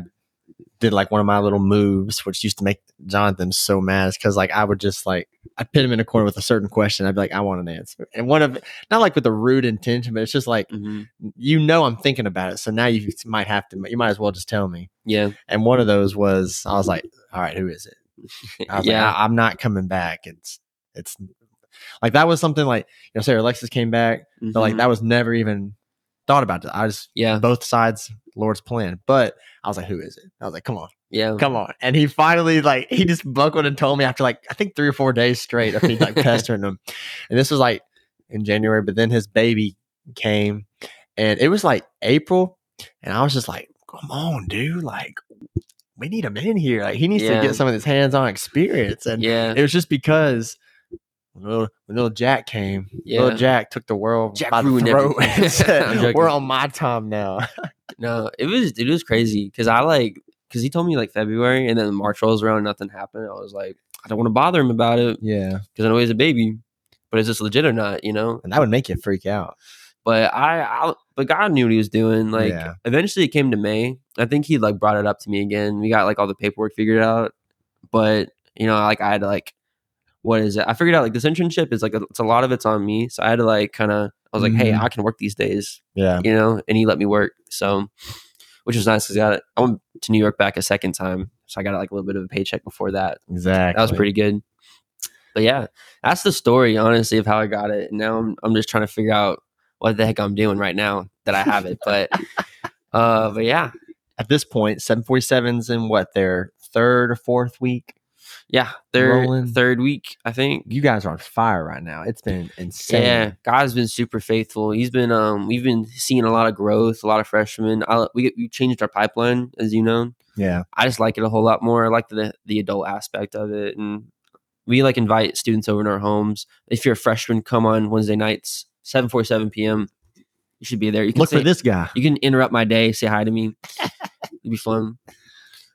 did like one of my little moves, which used to make Jonathan so mad, is because like I would just like, I put him in a corner with a certain question. I'd be like, I want an answer. And one of, not like with a rude intention, but it's just like, mm-hmm. you know, I'm thinking about it. So now you might have to, you might as well just tell me. Yeah. And one of those was, I was like, all right, who is it? I was yeah. like, I, I'm not coming back. It's, it's like, that was something like, you know, Sarah Alexis came back, mm-hmm. but like, that was never even thought about it. I just, yeah, both sides, Lord's plan. But I was like, who is it? I was like, come on. Yeah. Come on. And he finally, like, he just buckled and told me after, like, I think three or four days straight of me, like, pestering him. And this was, like, in January. But then his baby came. And it was, like, April. And I was just like, come on, dude. Like, we need him in here. Like, he needs yeah. to get some of this hands-on experience. And yeah. it was just because when little, when little Jack came, yeah. little Jack took the world Jack by the throat and said, we're on my time now. No, it was, it was crazy. Because I, like... Because he told me like February, and then March rolls around, nothing happened. I was like, I don't want to bother him about it. Yeah. Because I know he's a baby, but is this legit or not, you know? And that would make you freak out. But I, I but God knew what he was doing. Like, yeah. eventually it came to May. I think he like brought it up to me again. We got like all the paperwork figured out. But, you know, like I had to like, what is it? I figured out like this internship is like, a, it's a lot of it's on me. So I had to like kind of, I was like, mm-hmm. hey, I can work these days. Yeah. You know, and he let me work. So, which was nice because I got it. I went to New York back a second time, so I got like a little bit of a paycheck before that. Exactly, that was pretty good. But yeah, that's the story, honestly, of how I got it. And now I'm I'm just trying to figure out what the heck I'm doing right now that I have it. But uh, but yeah, at this point, seven forty-seven's in what, their third or fourth week? Yeah, third Rolling. third week, I think. You guys are on fire right now. It's been insane. Yeah, God's been super faithful. He's been um, we've been seeing a lot of growth, a lot of freshmen. I, we we changed our pipeline, as you know. Yeah, I just like it a whole lot more. I like the the adult aspect of it, and we like invite students over in our homes. If you're a freshman, come on Wednesday nights, seven forty seven p.m. You should be there. You can look say, for this guy. You can interrupt my day, say hi to me. It'd be fun.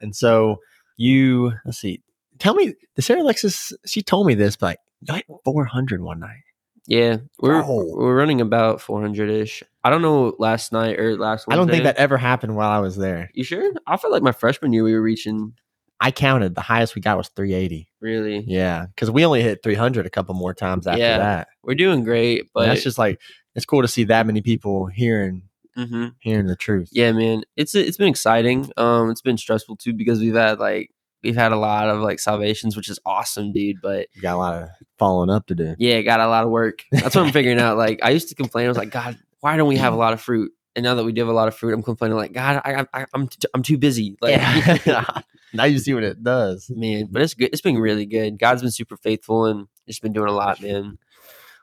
And so you, let's see. Tell me, the Sarah Alexis, she told me this, but like four hundred one night. Yeah, we're oh. we're running about four hundred ish. I don't know last night or last Wednesday. I don't think that ever happened while I was there. You sure? I felt like my freshman year we were reaching. I counted. The highest we got was three eighty. Really? Yeah, because we only hit three hundred a couple more times after yeah, that. We're doing great, but and that's just like, it's cool to see that many people hearing mm-hmm. hearing the truth. Yeah, man. It's it's been exciting. Um, It's been stressful, too, because we've had like, We've had a lot of like salvations, which is awesome, dude. But you got a lot of following up to do. Yeah, got a lot of work. That's what I'm figuring out. Like I used to complain, I was like, God, why don't we have a lot of fruit? And now that we do have a lot of fruit, I'm complaining like, God, I, I, I'm t- I'm too busy. Like yeah. Now you see what it does, man. But it's good. It's been really good. God's been super faithful and it's been doing a lot, man.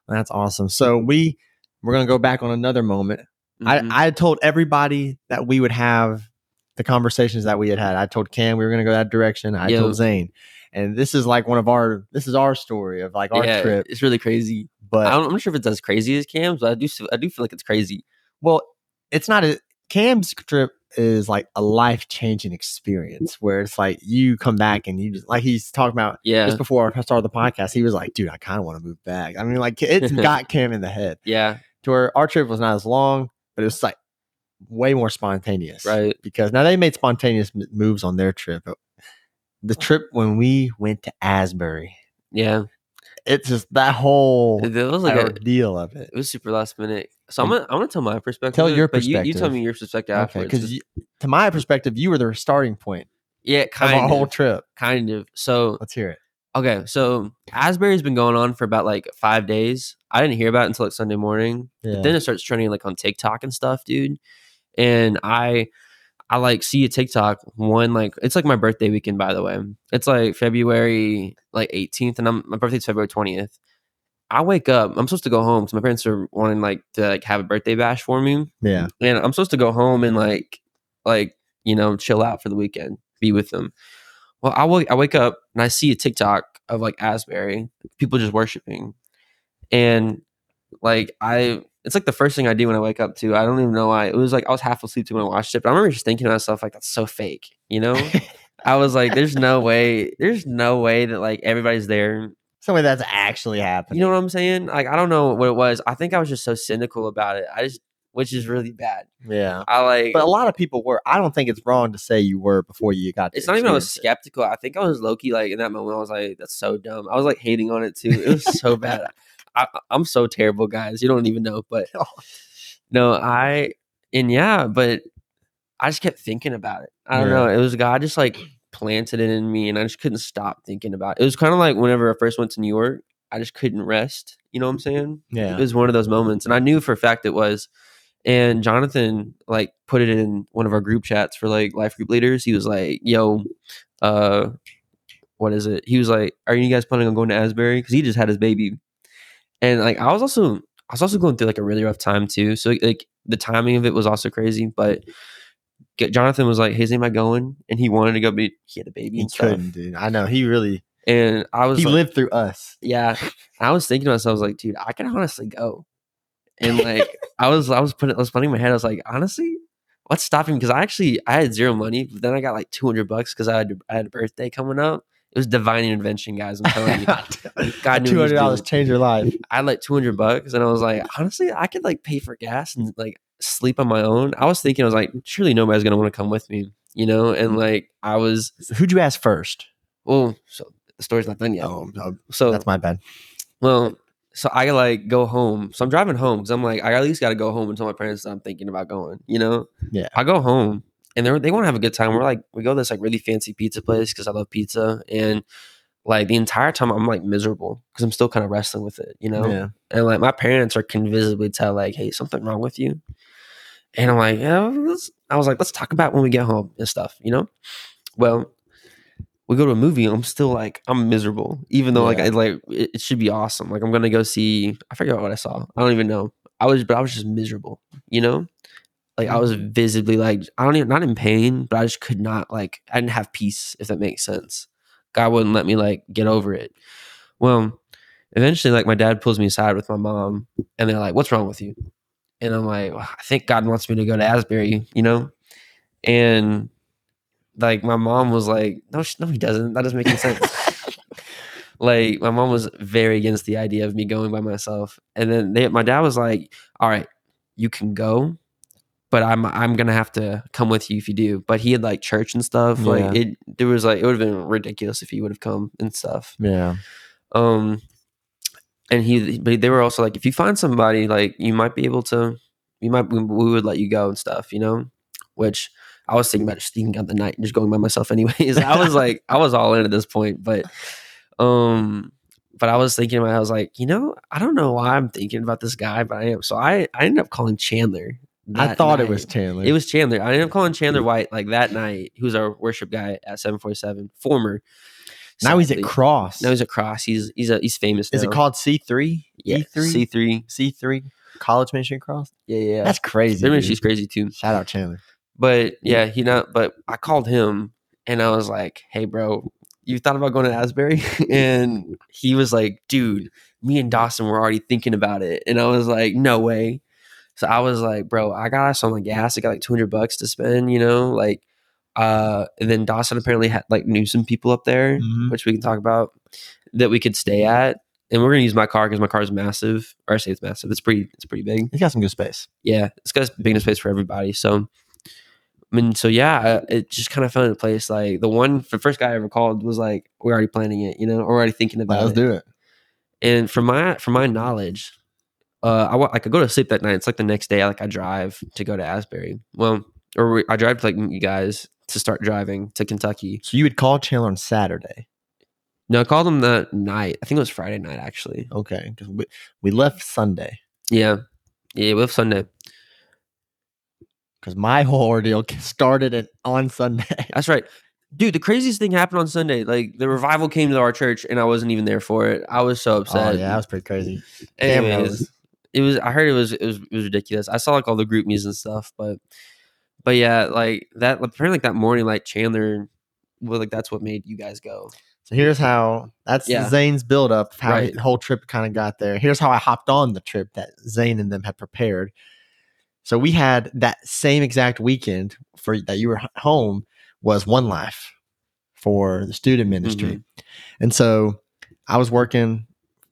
That's awesome. So we we're gonna go back on another moment. Mm-hmm. I I told everybody that we would have the conversations that we had had. I told Cam we were going to go that direction. I Yo. told Zane. And this is like one of our, this is our story of like our yeah, trip. It's really crazy. But I don't, I'm not sure if it's as crazy as Cam's, but I do, I do feel like it's crazy. Well, it's not a, Cam's trip is like a life-changing experience where it's like you come back and you just like he's talking about yeah. just before I started the podcast, he was like, dude, I kind of want to move back. I mean, like it's got Cam in the head. Yeah. To where our trip was not as long, but it was like way more spontaneous. Right. Because now they made spontaneous m- moves on their trip. The trip when we went to Asbury. Yeah. It's just that whole it was like a, deal of it. It was super last minute. So I'm gonna, I'm gonna tell my perspective. Tell your perspective. But you, you tell me your perspective okay, afterwards. Because to my perspective, you were the starting point. Yeah, kind of. Of our whole trip. Kind of. So let's hear it. Okay, so Asbury's been going on for about like five days. I didn't hear about it until like Sunday morning. Yeah. But then it starts trending like on TikTok and stuff, dude. And I, I like see a TikTok one like it's like my birthday weekend. By the way, it's like February like eighteenth, and I'm my birthday's February twentieth. I wake up. I'm supposed to go home because my parents are wanting like to like have a birthday bash for me. Yeah, and I'm supposed to go home and like like you know chill out for the weekend, be with them. Well, I wake I wake up and I see a TikTok of like Asbury people just worshiping, and like I. It's like the first thing I do when I wake up too. I don't even know why. It was like I was half asleep when I watched it, but I remember just thinking to myself, like, that's so fake, you know? I was like, there's no way, there's no way that like everybody's there. Some way that's actually happening. You know what I'm saying? Like, I don't know what it was. I think I was just so cynical about it. I just, which is really bad. Yeah. I like, but a lot of people were. I don't think it's wrong to say you were before you got to It's not even I was skeptical. I think I was low key, like in that moment, I was like, that's so dumb. I was like hating on it too. It was so bad. I, I'm so terrible, guys. You don't even know. But no, I and yeah, but I just kept thinking about it. I don't yeah. know. It was God just like planted it in me, and I just couldn't stop thinking about it. It was kind of like whenever I first went to New York, I just couldn't rest. You know what I'm saying? Yeah. It was one of those moments, and I knew for a fact it was. And Jonathan like put it in one of our group chats for like life group leaders. He was like, "Yo, uh, what is it?" He was like, "Are you guys planning on going to Asbury?" Because he just had his baby. And like I was also I was also going through like a really rough time too. So like the timing of it was also crazy. But get, Jonathan was like, "Hey, Zane, am I going?" And he wanted to go, but he had a baby. He and couldn't, stuff. dude. I know he really. And I was. He like, lived through us. Yeah, I was thinking to myself, I was like, "Dude, I can honestly go." And like I was, I was putting, I was putting in my head. I was like, honestly, what's stopping? Because I actually I had zero money, but then I got like two hundred bucks because I had I had a birthday coming up. It was divine intervention, guys. I'm telling you. God knew two hundred dollars changed your life. I had like two hundred bucks, and I was like, honestly, I could like pay for gas and like sleep on my own. I was thinking, I was like, surely nobody's going to want to come with me, you know? And like, I was. Who'd you ask first? Well, so the story's not done yet. Oh, no, so that's my bad. Well, so I like go home. So I'm driving home because I'm like, I at least got to go home and tell my parents that I'm thinking about going, you know? Yeah. I go home. And they they want to have a good time. We're like, we go to this like really fancy pizza place because I love pizza. And like the entire time I'm like miserable because I'm still kind of wrestling with it, you know? Yeah. And like my parents are can visibly tell like, hey, something wrong with you. And I'm like, yeah, let's, I was like, let's talk about when we get home and stuff, you know? Well, we go to a movie. I'm still like, I'm miserable, even though yeah. like I like it, it should be awesome. Like I'm going to go see, I forget what I saw. I don't even know. I was, but I was just miserable, you know? Like I was visibly like, I don't even, not in pain, but I just could not like, I didn't have peace, if that makes sense. God wouldn't let me like get over it. Well, eventually like my dad pulls me aside with my mom and they're like, what's wrong with you? And I'm like, well, I think God wants me to go to Asbury, you know? And like my mom was like, no, no, he doesn't. That doesn't make any sense. Like my mom was very against the idea of me going by myself. And then they, my dad was like, all right, you can go. But I'm I'm gonna have to come with you if you do. But he had like church and stuff. Yeah. Like it, there was like it would have been ridiculous if he would have come and stuff. Yeah. Um, and he, but they were also like, if you find somebody, like you might be able to, you might we, we would let you go and stuff, you know. Which I was thinking about just thinking out the night and just going by myself anyways. I was like, I was all in at this point, but um. But I was thinking about, I was like, you know, I don't know why I'm thinking about this guy, but I am. So I I ended up calling Chandler. I thought night. It was Chandler. It was Chandler. I ended up calling Chandler White like that night. Who's our worship guy at seven forty-seven? Former. Now he's at Cross. Now he's at Cross. He's he's a, he's famous. Now. Is it called C three? Yeah, E three? C three. C three. College Mission Cross. Yeah, yeah. That's crazy. Their mission's crazy too. Shout out Chandler. But yeah, he not. But I called him and I was like, hey, bro, you thought about going to Asbury? And he was like, dude, me and Dawson were already thinking about it. And I was like, no way. So I was like, bro, I got us on the gas. I got like two hundred bucks to spend, you know, like, uh, and then Dawson apparently had like knew some people up there, mm-hmm. which we can talk about, that we could stay at. And we're going to use my car because my car is massive. Or I say it's massive. It's pretty, it's pretty big. It's got some good space. Yeah. It's got big enough space for everybody. So, I mean, so yeah, it just kind of fell into place. Like the one, the first guy I ever called was like, we're already planning it, you know, we're already thinking about it. Let's do it. And from my, from my knowledge, uh, I, I could go to sleep that night. It's like the next day, like I drive to go to Asbury. Well, or we, I drive to like meet you guys to start driving to Kentucky. So you would call Chandler on Saturday. No, I called him that night. I think it was Friday night, actually. Okay. Because we, we left Sunday. Yeah. Yeah, we left Sunday. Because my whole ordeal started at, on Sunday. That's right. Dude, the craziest thing happened on Sunday. Like, the revival came to our church, and I wasn't even there for it. I was so upset. Oh, yeah, that was pretty crazy. Anyways, it was, I heard it was, it was, it was ridiculous. I saw, like, all the group meetings and stuff, but, but yeah, like, that, apparently, like, that morning, like, Chandler, well, like, that's what made you guys go. So here's how, that's yeah. Zane's buildup, how right. the whole trip kind of got there. Here's how I hopped on the trip that Zane and them had prepared. So we had that same exact weekend for that you were home was One Life for the student ministry. Mm-hmm. And so I was working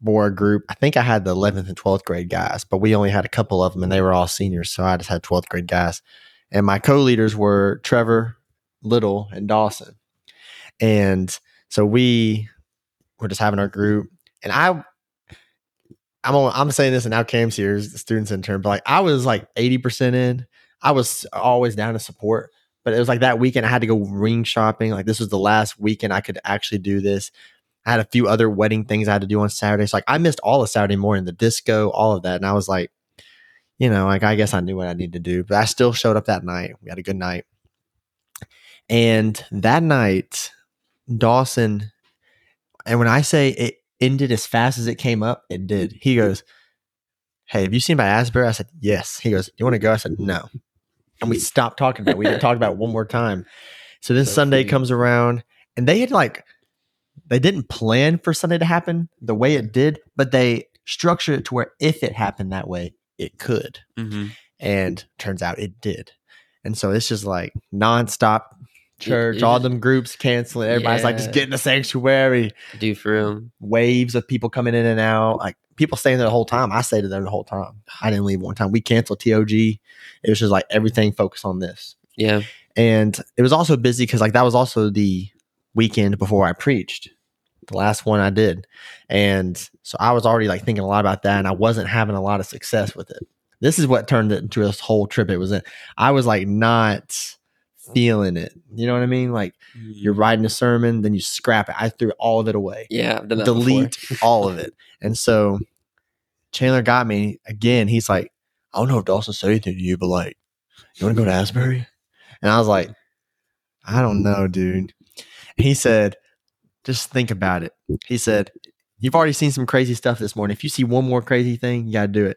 for a group. I think I had the eleventh and twelfth grade guys, but we only had a couple of them and they were all seniors. So I just had twelfth grade guys. And my co-leaders were Trevor Little and Dawson. And so we were just having our group, and I, I'm on, I'm saying this, and now Cam's here as the students intern, but like I was like eighty percent in. I was always down to support, but it was like that weekend I had to go ring shopping. Like this was the last weekend I could actually do this. I had a few other wedding things I had to do on Saturday, so like I missed all of Saturday morning, the disco, all of that, and I was like, you know, like I guess I knew what I needed to do, but I still showed up that night. We had a good night, and that night. Dawson, and when I say it ended as fast as it came up, it did. He goes, hey, have you seen by Asbury? I said, yes. He goes, you want to go? I said, no. And we stopped talking about it. We didn't talk about it one more time. So then so Sunday funny. comes around, and they had like, they didn't plan for Sunday to happen the way it did, but they structured it to where if it happened that way, it could. Mm-hmm. And turns out it did. And so it's just like nonstop. Church, it, it, all them groups canceling. Everybody's yeah. like, just get in the sanctuary. Dude, for real. Waves of people coming in and out. Like people staying there the whole time. I stayed there the whole time. I didn't leave one time. We canceled T O G. It was just like everything focused on this. Yeah. And it was also busy because like that was also the weekend before I preached. The last one I did. And so I was already like thinking a lot about that, and I wasn't having a lot of success with it. This is what turned it into this whole trip it was in. I was like not feeling it, you know what I mean? Like you're writing a sermon, then you scrap it. I threw all of it away. Yeah, I've done that delete all of it. And so Chandler got me again. He's like, I don't know if Dawson said anything to you, but like, you want to go to Asbury? And I was like, I don't know, dude. And he said, just think about it. He said, you've already seen some crazy stuff this morning. If you see one more crazy thing, you got to do it.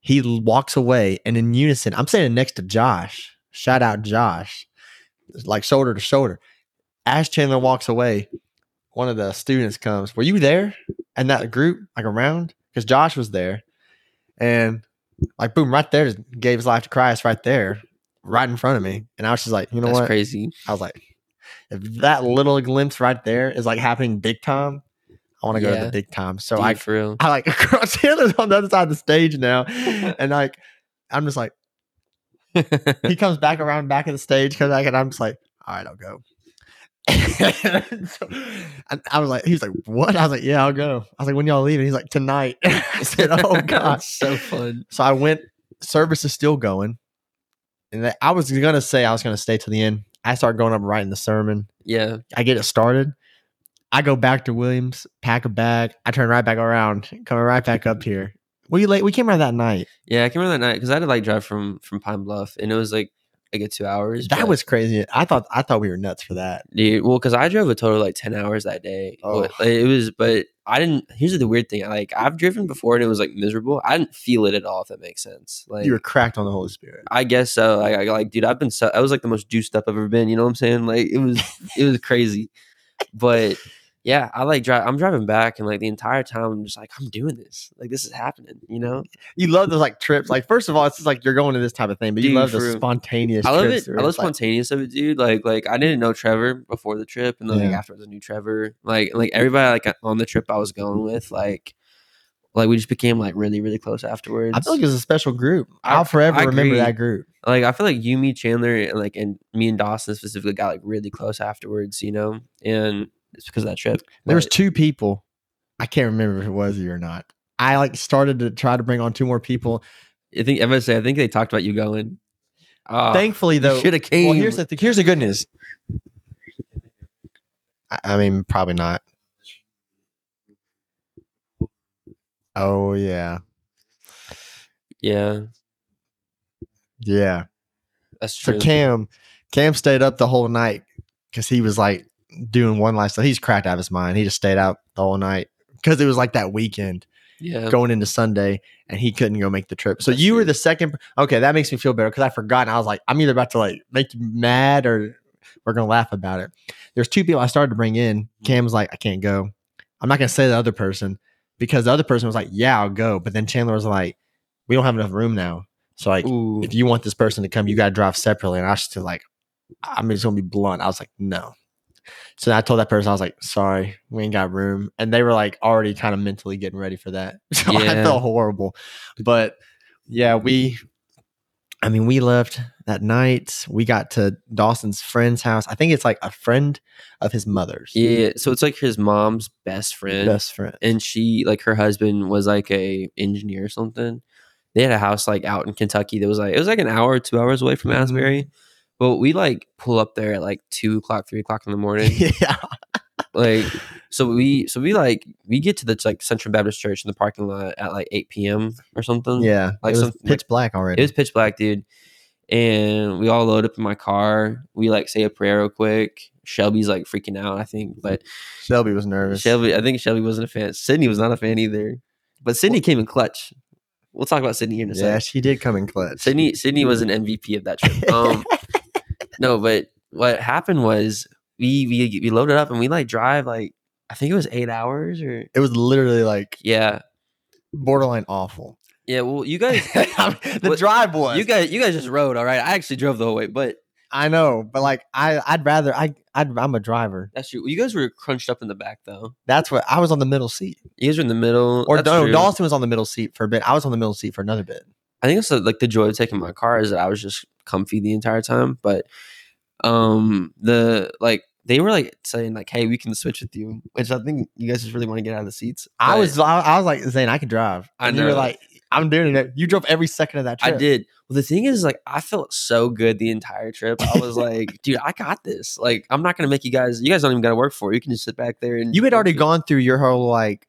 He walks away, and in unison, I'm standing next to Josh. Shout out, Josh. Like shoulder to shoulder. As Chandler walks away, one of the students comes, were you there? And that group, like around? Because Josh was there. And like, boom, right there, just gave his life to Christ right there, right in front of me. And I was just like, you know That's what? That's crazy. I was like, if that little glimpse right there is like happening big time, I want to yeah. go to the big time. So Dude, I, for real. I like, Chandler's on the other side of the stage now. And like, I'm just like, he comes back around back of the stage, comes back, and I'm just like, all right, I'll go. So I, I was like, he was like, what? I was like, yeah, I'll go. I was like, when y'all leaving? He's like, tonight. I said, oh gosh, so fun. So I went. Service is still going, and I was gonna say I was gonna stay till the end. I start going up writing the sermon. Yeah, I get it started. I go back to Williams, pack a bag. I turn right back around, coming right back up here. Were you late? We came around that night. Yeah, I came around that night because I had to like drive from from Pine Bluff, and it was like like a two hours. That was crazy. I thought I thought we were nuts for that, dude. Well, because I drove a total of like ten hours that day. Oh. It was, but I didn't. Here's the weird thing. Like I've driven before, and it was like miserable. I didn't feel it at all. If that makes sense. Like you were cracked on the Holy Spirit. I guess so. Like I like, dude, I've been. So, I was like the most juiced up I've ever been. You know what I'm saying? Like it was, it was crazy. But yeah, I like drive. I'm driving back, and like the entire time, I'm just like, I'm doing this. Like this is happening, you know. You love those like trips. Like first of all, it's just like you're going to this type of thing, but dude, you love the spontaneous. I love trips it. I love spontaneous like, of it, dude. Like like I didn't know Trevor before the trip, and then yeah. like after the new Trevor, like like everybody like on the trip I was going with, like like we just became like really really close afterwards. I feel like it was a special group. I, I'll forever I remember that group. Like I feel like you, me, Chandler, and like and me and Dawson specifically got like really close afterwards, you know, and. It's because of that trip. There was two people. I can't remember if it was you or not. I like started to try to bring on two more people. I think I say I think they talked about you going. Uh, Thankfully, though, should have came. Well, here's the th- here's the good news. I, I mean, probably not. Oh yeah, yeah, yeah. That's true. So Cam, Cam stayed up the whole night because he was like. Doing one last thing. He's cracked out of his mind. He just stayed out the whole night because it was like that weekend yeah. going into Sunday and he couldn't go make the trip. So That's you true. Were the second. Okay. That makes me feel better because I forgot. And I was like, I'm either about to like make you mad or we're going to laugh about it. There's two people I started to bring in. Cam was like, I can't go. I'm not going to say the other person because the other person was like, yeah, I'll go. But then Chandler was like, we don't have enough room now. So like, Ooh. If you want this person to come, you got to drive separately. And I was just like, I'm just going to be blunt. I was like, no. So I told that person, I was like, sorry, we ain't got room. And they were like already kind of mentally getting ready for that. So yeah. I felt horrible. But yeah, we, I mean, we left that night. We got to Dawson's friend's house. I think it's like a friend of his mother's. Yeah. So it's like his mom's best friend. Best friend. And she, like her husband was like a engineer or something. They had a house like out in Kentucky that was like, it was like an hour or two hours away from Asbury. Mm-hmm. But we like pull up there at like two o'clock, three o'clock in the morning. Yeah. Like, so we, so we like, we get to the like Central Baptist Church in the parking lot at like eight p.m. or something. Yeah. Like, it was pitch black already. It was pitch black, dude. And we all load up in my car. We like say a prayer real quick. Shelby's like freaking out, I think. But Shelby was nervous. Shelby, I think Shelby wasn't a fan. Sydney was not a fan either. But Sydney came in clutch. We'll talk about Sydney here in a yeah, second. Yeah, she did come in clutch. Sydney, Sydney was an M V P of that trip. Um, No, but what happened was we, we we loaded up and we like drive like I think it was eight hours or it was literally like yeah borderline awful. Yeah, well you guys the what, drive was you guys you guys just rode all right. I actually drove the whole way, but I know, but like I I'd rather I I'd, I'm a driver. That's true. You guys were crunched up in the back though. That's what I was on the middle seat. You guys were in the middle. Or no, Dawson was on the middle seat for a bit. I was on the middle seat for another bit. I think it's like the joy of taking my car is that I was just comfy the entire time. But um, the like they were like saying like, "Hey, we can switch with you," which I think you guys just really want to get out of the seats. I was I, I was like, Zane, I can drive. And I know. You were like, I'm doing it. You drove every second of that trip. I did. Well, the thing is, like, I felt so good the entire trip. I was like, dude, I got this. Like, I'm not gonna make you guys. You guys don't even gotta work for it. You can just sit back there and. You had already gone through your whole like.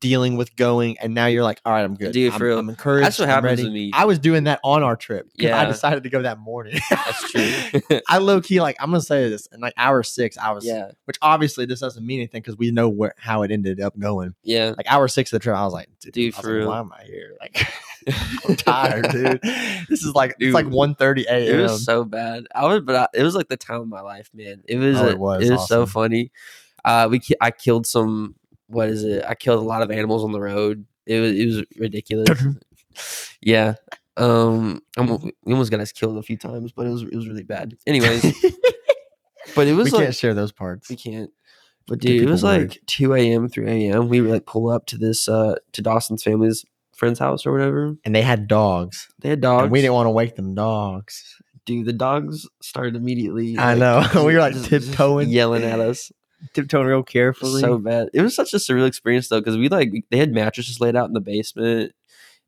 Dealing with going and now you're like all right I'm good dude, I'm, for I'm encouraged that's what happens to me. I was doing that on our trip yeah I decided to go that morning that's true I low-key like I'm gonna say this in like hour six I was yeah which obviously this doesn't mean anything because we know where how it ended up going yeah like hour six of the trip I was like dude, dude was for like, real. Why am I here like I'm tired dude this is like dude, it's like one thirty a.m. it was so bad I was but I, it was like the time of my life man it was oh, it was, it was awesome. So funny uh we I killed some What is it? I killed a lot of animals on the road. It was it was ridiculous. yeah, um, I'm, we almost got us killed a few times, but it was it was really bad. Anyways, but it was we like, can't share those parts. We can't. But dude, it was worried. Like two a.m., three a.m. We would like pull up to this uh, to Dawson's family's friend's house or whatever, and they had dogs. They had dogs. And we didn't want to wake them dogs. Dude, the dogs started immediately. Like, I know. we were like just, tiptoeing, just yelling at us. Tiptoeing real carefully. So bad. It was such a surreal experience though, because we like they had mattresses laid out in the basement,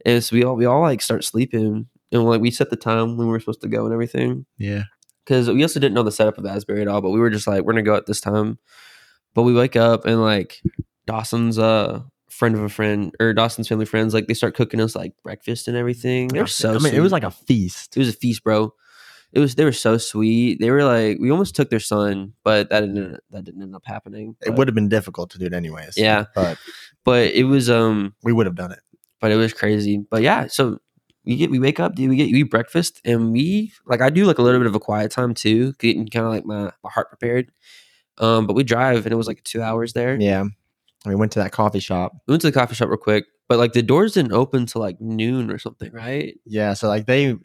and so we all we all like start sleeping, and like we set the time when we were supposed to go and everything. Yeah, because we also didn't know the setup of Asbury at all, but we were just like we're gonna go at this time. But we wake up and like Dawson's uh friend of a friend or Dawson's family friends like they start cooking us like breakfast and everything. They were so. I mean, sweet. It was like a feast. It was a feast, bro. It was. They were so sweet. They were like, we almost took their son, but that didn't. That didn't end up happening. But. It would have been difficult to do it anyways. Yeah, but but it was. Um, we would have done it, but it was crazy. But yeah, so we get we wake up, dude. We get we eat breakfast, and we like I do like a little bit of a quiet time too, getting kind of like my, my heart prepared. Um, but we drive and it was like two hours there. Yeah. We went to that coffee shop. We went to the coffee shop real quick. But like the doors didn't open till like noon or something, right? Yeah. So like they,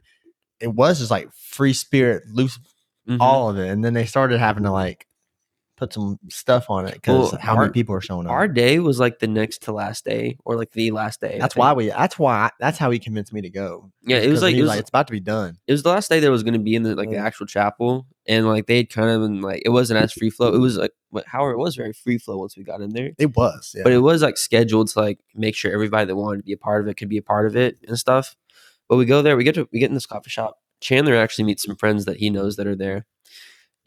it was just like free spirit, loose, mm-hmm. all of it. And then they started having to like put some stuff on it because well, how our, many people are showing up. Our day was like the next to last day or like the last day. That's why we, that's why, that's how he convinced me to go. Yeah. It was like, it was like, it's about to be done. It was the last day that was going to be in the, like yeah. the actual chapel. And like, they had kind of been like, it wasn't as free flow. It was like, but Howard, it was very free flow once we got in there. It was. Yeah. But it was like scheduled to like make sure everybody that wanted to be a part of it could be a part of it and stuff. But we go there, we get to, we get in this coffee shop. Chandler actually meets some friends that he knows that are there.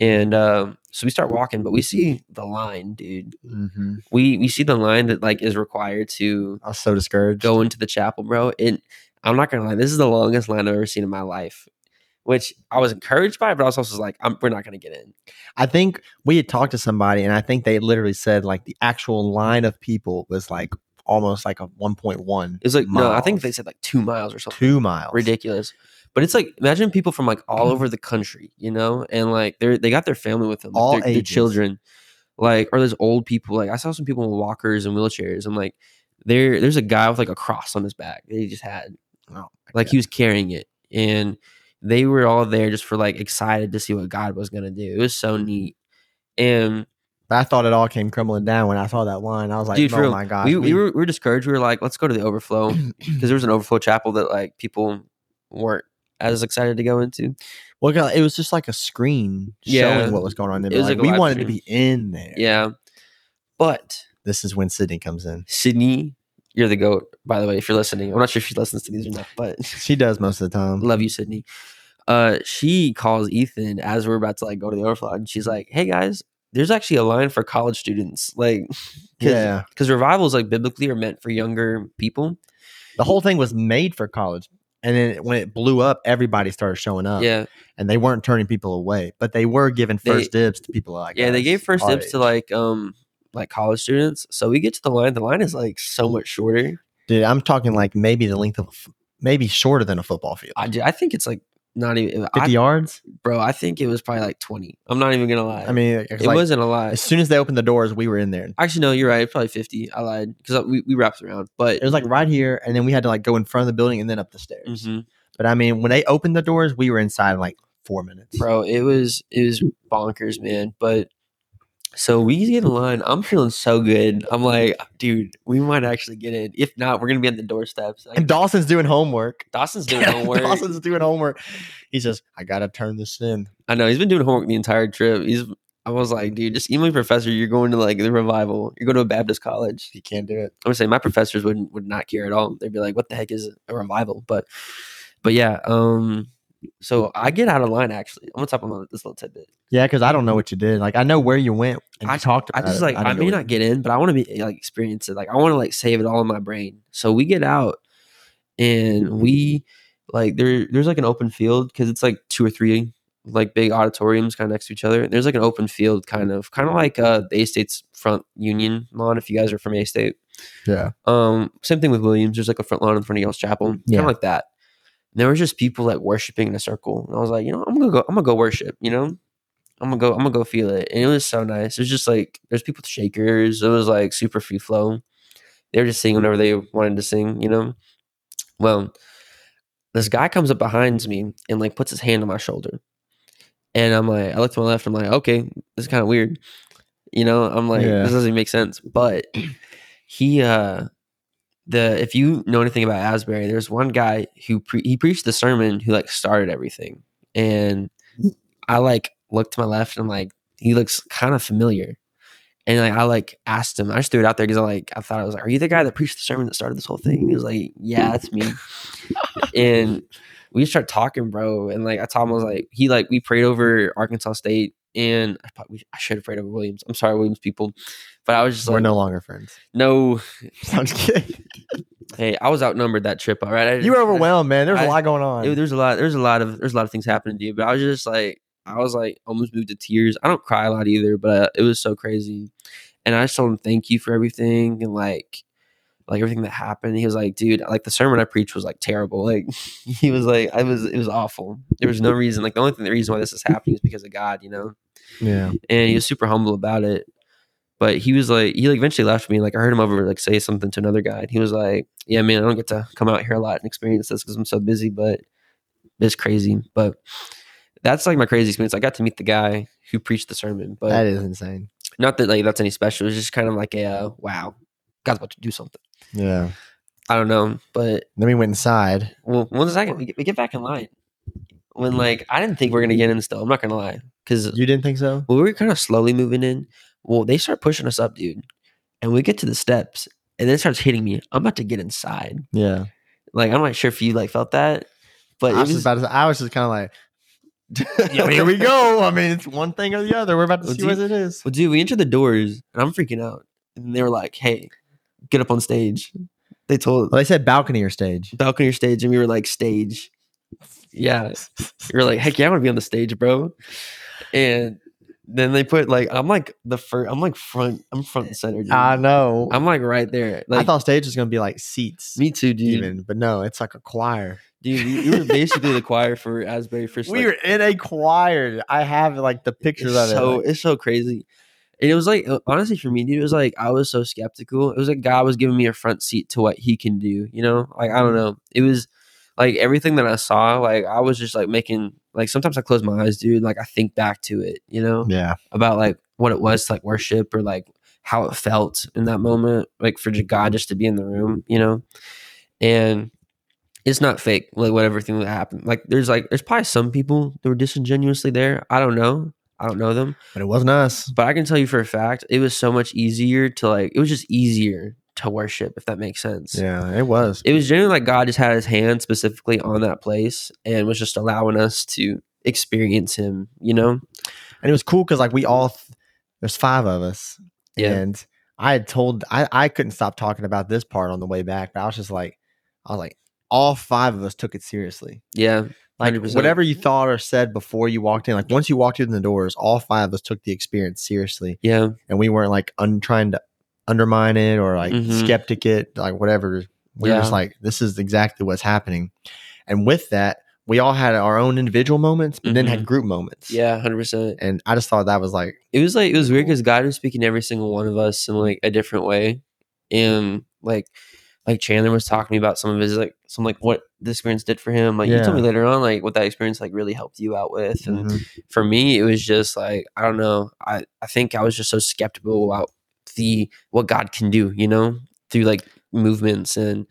And uh, so we start walking, but we see the line, dude. Mm-hmm. We we see the line that like is required to. I was so discouraged. Go into the chapel, bro. And I'm not gonna lie, this is the longest line I've ever seen in my life, which I was encouraged by, but I was also like, I'm, we're not gonna get in. I think we had talked to somebody, and I think they literally said like the actual line of people was like almost like a one point one. It was like miles. No, I think they said like two miles or something. Two miles, ridiculous. But it's like, imagine people from like all over the country, you know, and like they they got their family with them, like all their, ages. Their children, like, or there's old people. Like I saw some people in walkers and wheelchairs, and like there there's a guy with like a cross on his back that he just had, oh, like God. He was carrying it, and they were all there just for like excited to see what God was gonna do. It was so neat, and I thought it all came crumbling down when I saw that line. I was like, dude, oh my God, we, we, we were we were discouraged. We were like, let's go to the overflow because there was an overflow chapel that like people weren't as excited to go into. Well, it was just like a screen yeah. showing what was going on there. It was like, like we wanted screen. To be in there. Yeah. But this is when Sydney comes in. Sydney, you're the GOAT, by the way, if you're listening. I'm not sure if she listens to these or not, but she does most of the time. Love you, Sydney. Uh, she calls Ethan as we're about to like go to the overflow, and she's like, hey guys, there's actually a line for college students. Like, cause, yeah. Because revivals like biblically are meant for younger people. The whole thing was made for college. And then when it blew up, everybody started showing up. Yeah. And they weren't turning people away, but they were giving first they, dibs to people like Yeah, us, they gave first dibs age. to like um like college students. So we get to the line. The line is like so much shorter. Dude, I'm talking like maybe the length of maybe shorter than a football field. I, I think it's like not even fifty I, yards. Bro, I think it was probably like twenty. I'm not even going to lie. I mean, it, it like, wasn't a lot. As soon as they opened the doors, we were in there. Actually, no, you're right. Probably fifty. I lied because we, we wrapped around, but it was like right here. And then we had to like go in front of the building and then up the stairs. Mm-hmm. But I mean, when they opened the doors, we were inside in like four minutes. Bro, it was, it was bonkers, man. But so we get in line. I'm feeling so good. I'm like, dude, we might actually get in. If not, we're going to be on the doorsteps. Like, and Dawson's doing homework. Dawson's doing homework. Dawson's doing homework. He says, I got to turn this in. I know. He's been doing homework the entire trip. He's. I was like, dude, just email your professor. You're going to like the revival. You're going to a Baptist college. He can't do it. I'm going to say my professors wouldn't, would not care at all. They'd be like, what the heck is a revival? But, but yeah. Um, So I get out of line, actually. I'm going to talk about this little tidbit. Yeah, because I don't know what you did. Like, I know where you went. And I you talked about I just, it. like, I, I may not get in, but I want to be like experience it. Like, I want to, like, save it all in my brain. So we get out, and we, like, there. there's, like, an open field because it's, like, two or three, like, big auditoriums kind of next to each other. And there's, like, an open field kind of, kind of like uh, the A-State's front union lawn, if you guys are from A-State. Yeah. Um. Same thing with Williams. There's, like, a front lawn in front of y'all's chapel. Yeah. Kind of like that. There was just people like worshiping in a circle, and I was like, you know, I'm gonna go, I'm gonna go worship, you know, I'm gonna go, I'm gonna go feel it, and it was so nice. It was just like there's people with shakers. It was like super free flow. They were just singing whenever they wanted to sing, you know. Well, this guy comes up behind me and like puts his hand on my shoulder, and I'm like, I look to my left, I'm like, okay, this is kind of weird, you know. I'm like, yeah. This doesn't make sense, but he. uh The if you know anything about Asbury, there's one guy who pre- he preached the sermon who like started everything, and I like looked to my left and I'm like, he looks kind of familiar, and like I like asked him, I just threw it out there because I like I thought I was like, are you the guy that preached the sermon that started this whole thing? He was like, yeah, that's me, and we just started talking, bro, and like I told him I was like, he like we prayed over Arkansas State. And I probably I should have prayed over Williams. I'm sorry, Williams people, but I was just we're like, no longer friends. No, I'm just kidding. Hey, I was outnumbered that trip. All right, I, you were overwhelmed, I, man. There's a lot going on. There's a lot. There's a lot of there's a lot of things happening to you. But I was just like I was like almost moved to tears. I don't cry a lot either, but it was so crazy. And I just told him thank you for everything, and like like everything that happened. He was like, dude, like the sermon I preached was like terrible. Like he was like, I was, it was awful. There was no reason. Like the only thing, the reason why this is happening is because of God, you know? Yeah. And he was super humble about it. But he was like, he like eventually left me. Like I heard him over, like say something to another guy. And he was like, yeah, man, I don't get to come out here a lot and experience this because I'm so busy, but it's crazy. But that's like my crazy experience. I got to meet the guy who preached the sermon. But that is insane. Not that like that's any special. It was just kind of like a, uh, wow, God's about to do something. Yeah. I don't know, but. Then we went inside. Well, one second, we get, we get back in line. When like, I didn't think we were going to get in still. I'm not going to lie. Cause you didn't think so? Well, we were kind of slowly moving in. Well, they start pushing us up, dude. And we get to the steps and then it starts hitting me. I'm about to get inside. Yeah. Like, I'm not sure if you like felt that, but I was, was, about to say, I was just kind of like, yeah, here we go. I mean, it's one thing or the other. We're about to well, see dude, what it is. Well, dude, we entered the doors and I'm freaking out. And they were like, hey, get up on stage. They told well, they said balcony or stage. Balcony or stage. And we were like, stage. Yeah. We were like, heck yeah, I want to be on the stage, bro. And then they put like, I'm like the first, I'm like front, I'm front and center, dude. I know. I'm like right there. Like, I thought stage was going to be like seats. Me too, dude. Even, but no, it's like a choir. Dude, you were basically the choir for Asbury first. We like, were in a choir. I have like the pictures of it. So it's so crazy. And it was like, honestly, for me, dude, it was like, I was so skeptical. It was like God was giving me a front seat to what he can do, you know? Like, I don't know. It was like everything that I saw, like I was just like making, like sometimes I close my eyes, dude. Like I think back to it, you know? Yeah. About like what it was to like worship or like how it felt in that moment, like for God just to be in the room, you know? And it's not fake, like whatever thing that happened. Like there's like there's probably some people that were disingenuously there. I don't know. I don't know them. But it wasn't us. But I can tell you for a fact, it was so much easier to like it was just easier to worship, if that makes sense. Yeah, it was. It was genuinely like God just had his hand specifically on that place and was just allowing us to experience him, you know? And it was cool because like we all there's five of us. Yeah. And I had told I, I couldn't stop talking about this part on the way back, but I was just like, I was like, all five of us took it seriously. Yeah. Like one hundred percent. Whatever you thought or said before you walked in, like once you walked in the doors, all five of us took the experience seriously. Yeah. And we weren't like un- trying to undermine it or like mm-hmm. skeptic it, like whatever. We yeah. were just like, this is exactly what's happening. And with that, we all had our own individual moments, but mm-hmm. then had group moments. Yeah, one hundred percent. And I just thought that was like. It was like, it was weird because God was speaking to every single one of us in like a different way. And like. Like Chandler was talking to me about some of his like some like what the experience did for him. Like yeah. you told me later on like what that experience like really helped you out with. And mm-hmm. for me, it was just like I don't know. I, I think I was just so skeptical about the what God can do, you know, through like movements and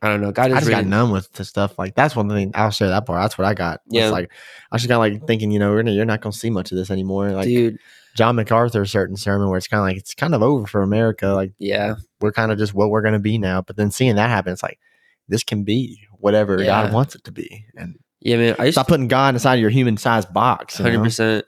I don't know. God is I just really, got numb with the stuff. Like that's one thing I'll share that part. That's what I got. Yeah, it's like I just got like thinking, you know, you're not gonna see much of this anymore. Like, dude. John MacArthur's certain sermon where it's kind of like it's kind of over for America. Like, yeah, we're kind of just what we're going to be now. But then seeing that happen, it's like this can be whatever yeah. God wants it to be. And yeah, man, I stop putting God inside of your human sized box. Hundred percent.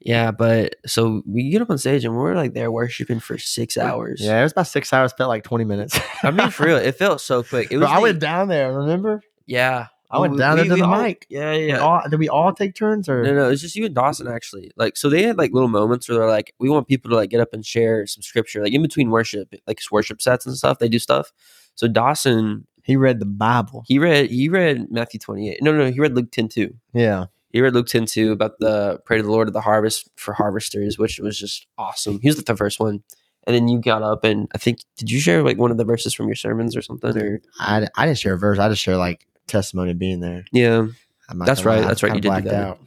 Yeah, but so we get up on stage and we're like there worshiping for six hours. Yeah, it was about six hours. Felt like twenty minutes. I mean, for real, it felt so quick. It was. Bro, like, I went down there. Remember? Yeah. I went down we, into we the all, mic. Yeah, yeah. We all, did we all take turns? Or no, no. It's just you and Dawson actually. Like, so they had like little moments where they're like, we want people to like get up and share some scripture, like in between worship, like worship sets and stuff. They do stuff. So Dawson, he read the Bible. He read he read Matthew twenty-eight. No, no, no. He read Luke ten two. Yeah, he read Luke ten two about the pray to the Lord of the harvest for harvesters, which was just awesome. He was like the first one. And then you got up and I think did you share like one of the verses from your sermons or something? Or I I didn't share a verse. I just share like. Testimony of being there. Yeah. That's right. That's right. You did that. Out.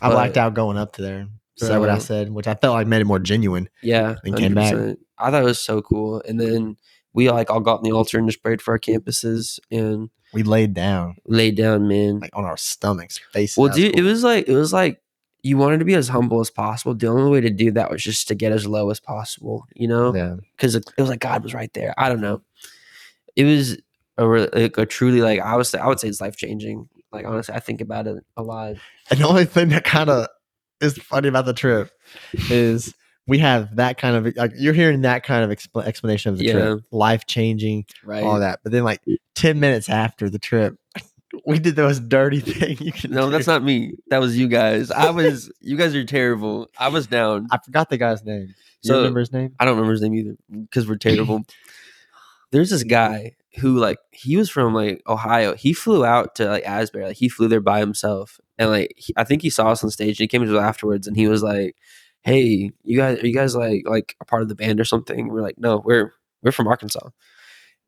I blacked out going up to there. Is that what I said? Which I felt like made it more genuine. Yeah. And came back. I thought it was so cool. And then we like all got on the altar and just prayed for our campuses and we laid down. Laid down, man. Like on our stomachs, faces. Well, dude, it was like it was like you wanted to be as humble as possible. The only way to do that was just to get as low as possible, you know? Yeah. Because it was like God was right there. I don't know. It was A, like a truly like I was I would say it's life changing. Like honestly, I think about it a lot. And the only thing that kind of is funny about the trip is we have that kind of like you're hearing that kind of expl- explanation of the yeah. trip, life changing, right. all that. But then like ten minutes after the trip, we did the most dirty thing you can. No, do. That's not me. That was you guys. I was you guys are terrible. I was down. I forgot the guy's name. You so, remember his name? I don't remember his name either because we're terrible. there's this guy who, like, he was from, like, Ohio. He flew out to, like, Asbury. Like, he flew there by himself. And, like, he, I think he saw us on stage. And he came to us afterwards, and he was like, hey, you guys, are you guys, like, like a part of the band or something? And we're like, no, we're we're from Arkansas.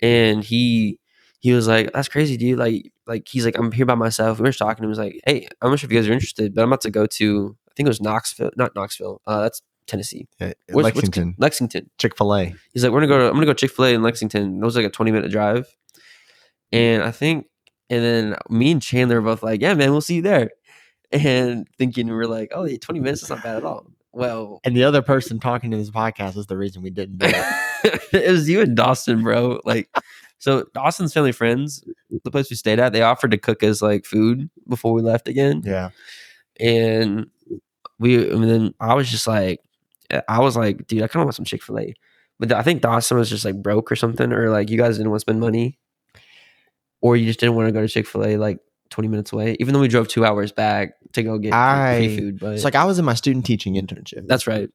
And he he was like, that's crazy, dude. Like, like he's like, I'm here by myself. We were just talking. He was like, hey, I'm not sure if you guys are interested, but I'm about to go to, I think it was Knoxville. Not Knoxville. Uh, that's Tennessee. Yeah, what's, Lexington. What's, Lexington. Chick-fil-A. He's like, we're going to go to, I'm going to go Chick-fil-A in Lexington. It was like a twenty minute drive. And I think, and then me and Chandler are both like, yeah, man, we'll see you there. And thinking, we're like, oh, yeah, twenty minutes is not bad at all. Well, and the other person talking to this podcast is the reason we didn't do it. It was you and Dawson, bro. Like, so Dawson's family friends, the place we stayed at, they offered to cook us like food before we left again. Yeah. And we, and then I was just like, I was like, dude, I kind of want some Chick-fil-A. But I think Dawson was just like broke or something, or like you guys didn't want to spend money, or you just didn't want to go to Chick-fil-A like twenty minutes away, even though we drove two hours back to go get I, free food. But it's like I was in my student teaching internship. That's right.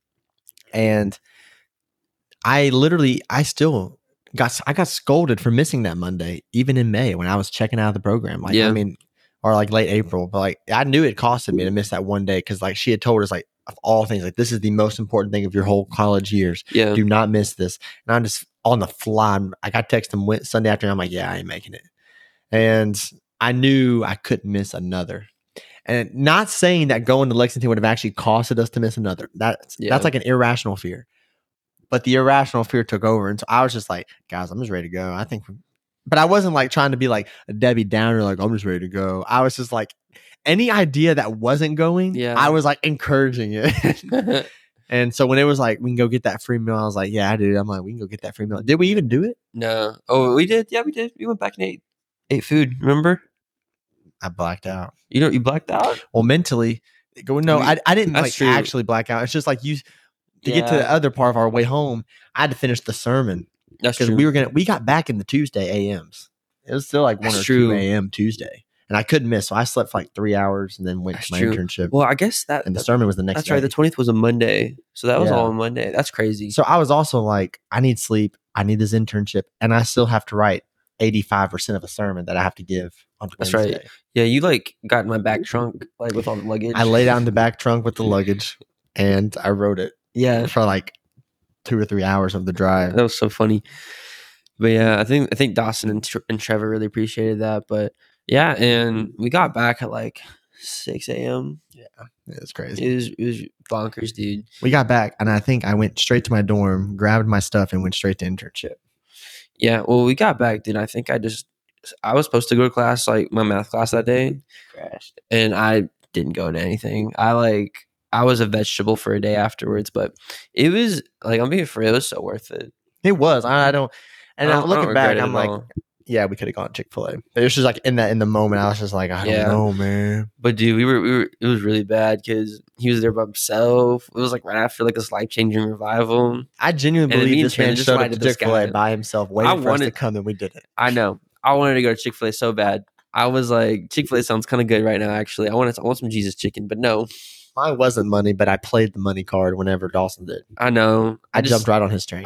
And I literally, I still got, I got scolded for missing that Monday, even in May when I was checking out of the program. Like, yeah. I mean, or like late April, but like I knew it costed me to miss that one day because like she had told us like, of all things, like this is the most important thing of your whole college years. Yeah. Do not miss this. And I'm just on the fly. I'm, I got text him Sunday afternoon. I'm like, yeah, I ain't making it. And I knew I couldn't miss another. And not saying that going to Lexington would have actually costed us to miss another. That's yeah. that's like an irrational fear. But the irrational fear took over. And so I was just like, guys, I'm just ready to go. I think, but I wasn't like trying to be like a Debbie Downer, like I'm just ready to go. I was just like, any idea that wasn't going, yeah. I was like encouraging it. And so when it was like, we can go get that free meal, I was like, yeah, I do. I'm like, we can go get that free meal. Did we even do it? No. Oh, we did. Yeah, we did. We went back and ate, ate food. Remember? I blacked out. You know, you blacked out? Well, mentally. Go, no, I, I didn't That's like true. actually black out. It's just like you, to yeah. get to the other part of our way home, I had to finish the sermon. That's true. Because we were going to, we got back in the Tuesday A Ms. It was still like one That's or true. two a.m. Tuesday. And I couldn't miss. So I slept for like three hours and then went that's to my true. internship. Well, I guess that. And the that, sermon was the next day. That's right. The twentieth was a Monday. So that was yeah. all on Monday. That's crazy. So I was also like, I need sleep. I need this internship. And I still have to write eighty-five percent of a sermon that I have to give on Wednesday. That's right. Yeah. You like got in my back trunk, like with all the luggage. I laid out in the back trunk with the luggage and I wrote it. Yeah. For like two or three hours of the drive. That was so funny. But yeah, I think, I think Dawson and, Tre- and Trevor really appreciated that. But yeah, and we got back at like six a.m. Yeah, it was crazy. It was, it was bonkers, dude. We got back, and I think I went straight to my dorm, grabbed my stuff, and went straight to internship. Yeah, well, we got back, dude. I think I just, I was supposed to go to class, like my math class that day. Crashed. And I didn't go to anything. I like, I was a vegetable for a day afterwards, but it was, like, I'm being afraid, it was so worth it. It was. I, I don't, and I don't, looking I don't back, I'm like, all. Yeah, we could have gone to Chick-fil-A. It was just like in that in the moment, I was just like, I don't yeah. know, man. But dude, we were we were it was really bad because he was there by himself. It was like right after like this life changing revival. I genuinely and believe this man just showed up to Chick-fil-A by himself, waiting I for wanted, us to come, and we didn't. I know. I wanted to go to Chick-fil-A so bad. I was like, Chick-fil-A sounds kind of good right now. Actually, I wanted to, I want some Jesus chicken, but no. Mine wasn't money, but I played the money card whenever Dawson did. I know. I, I just, jumped right on his train.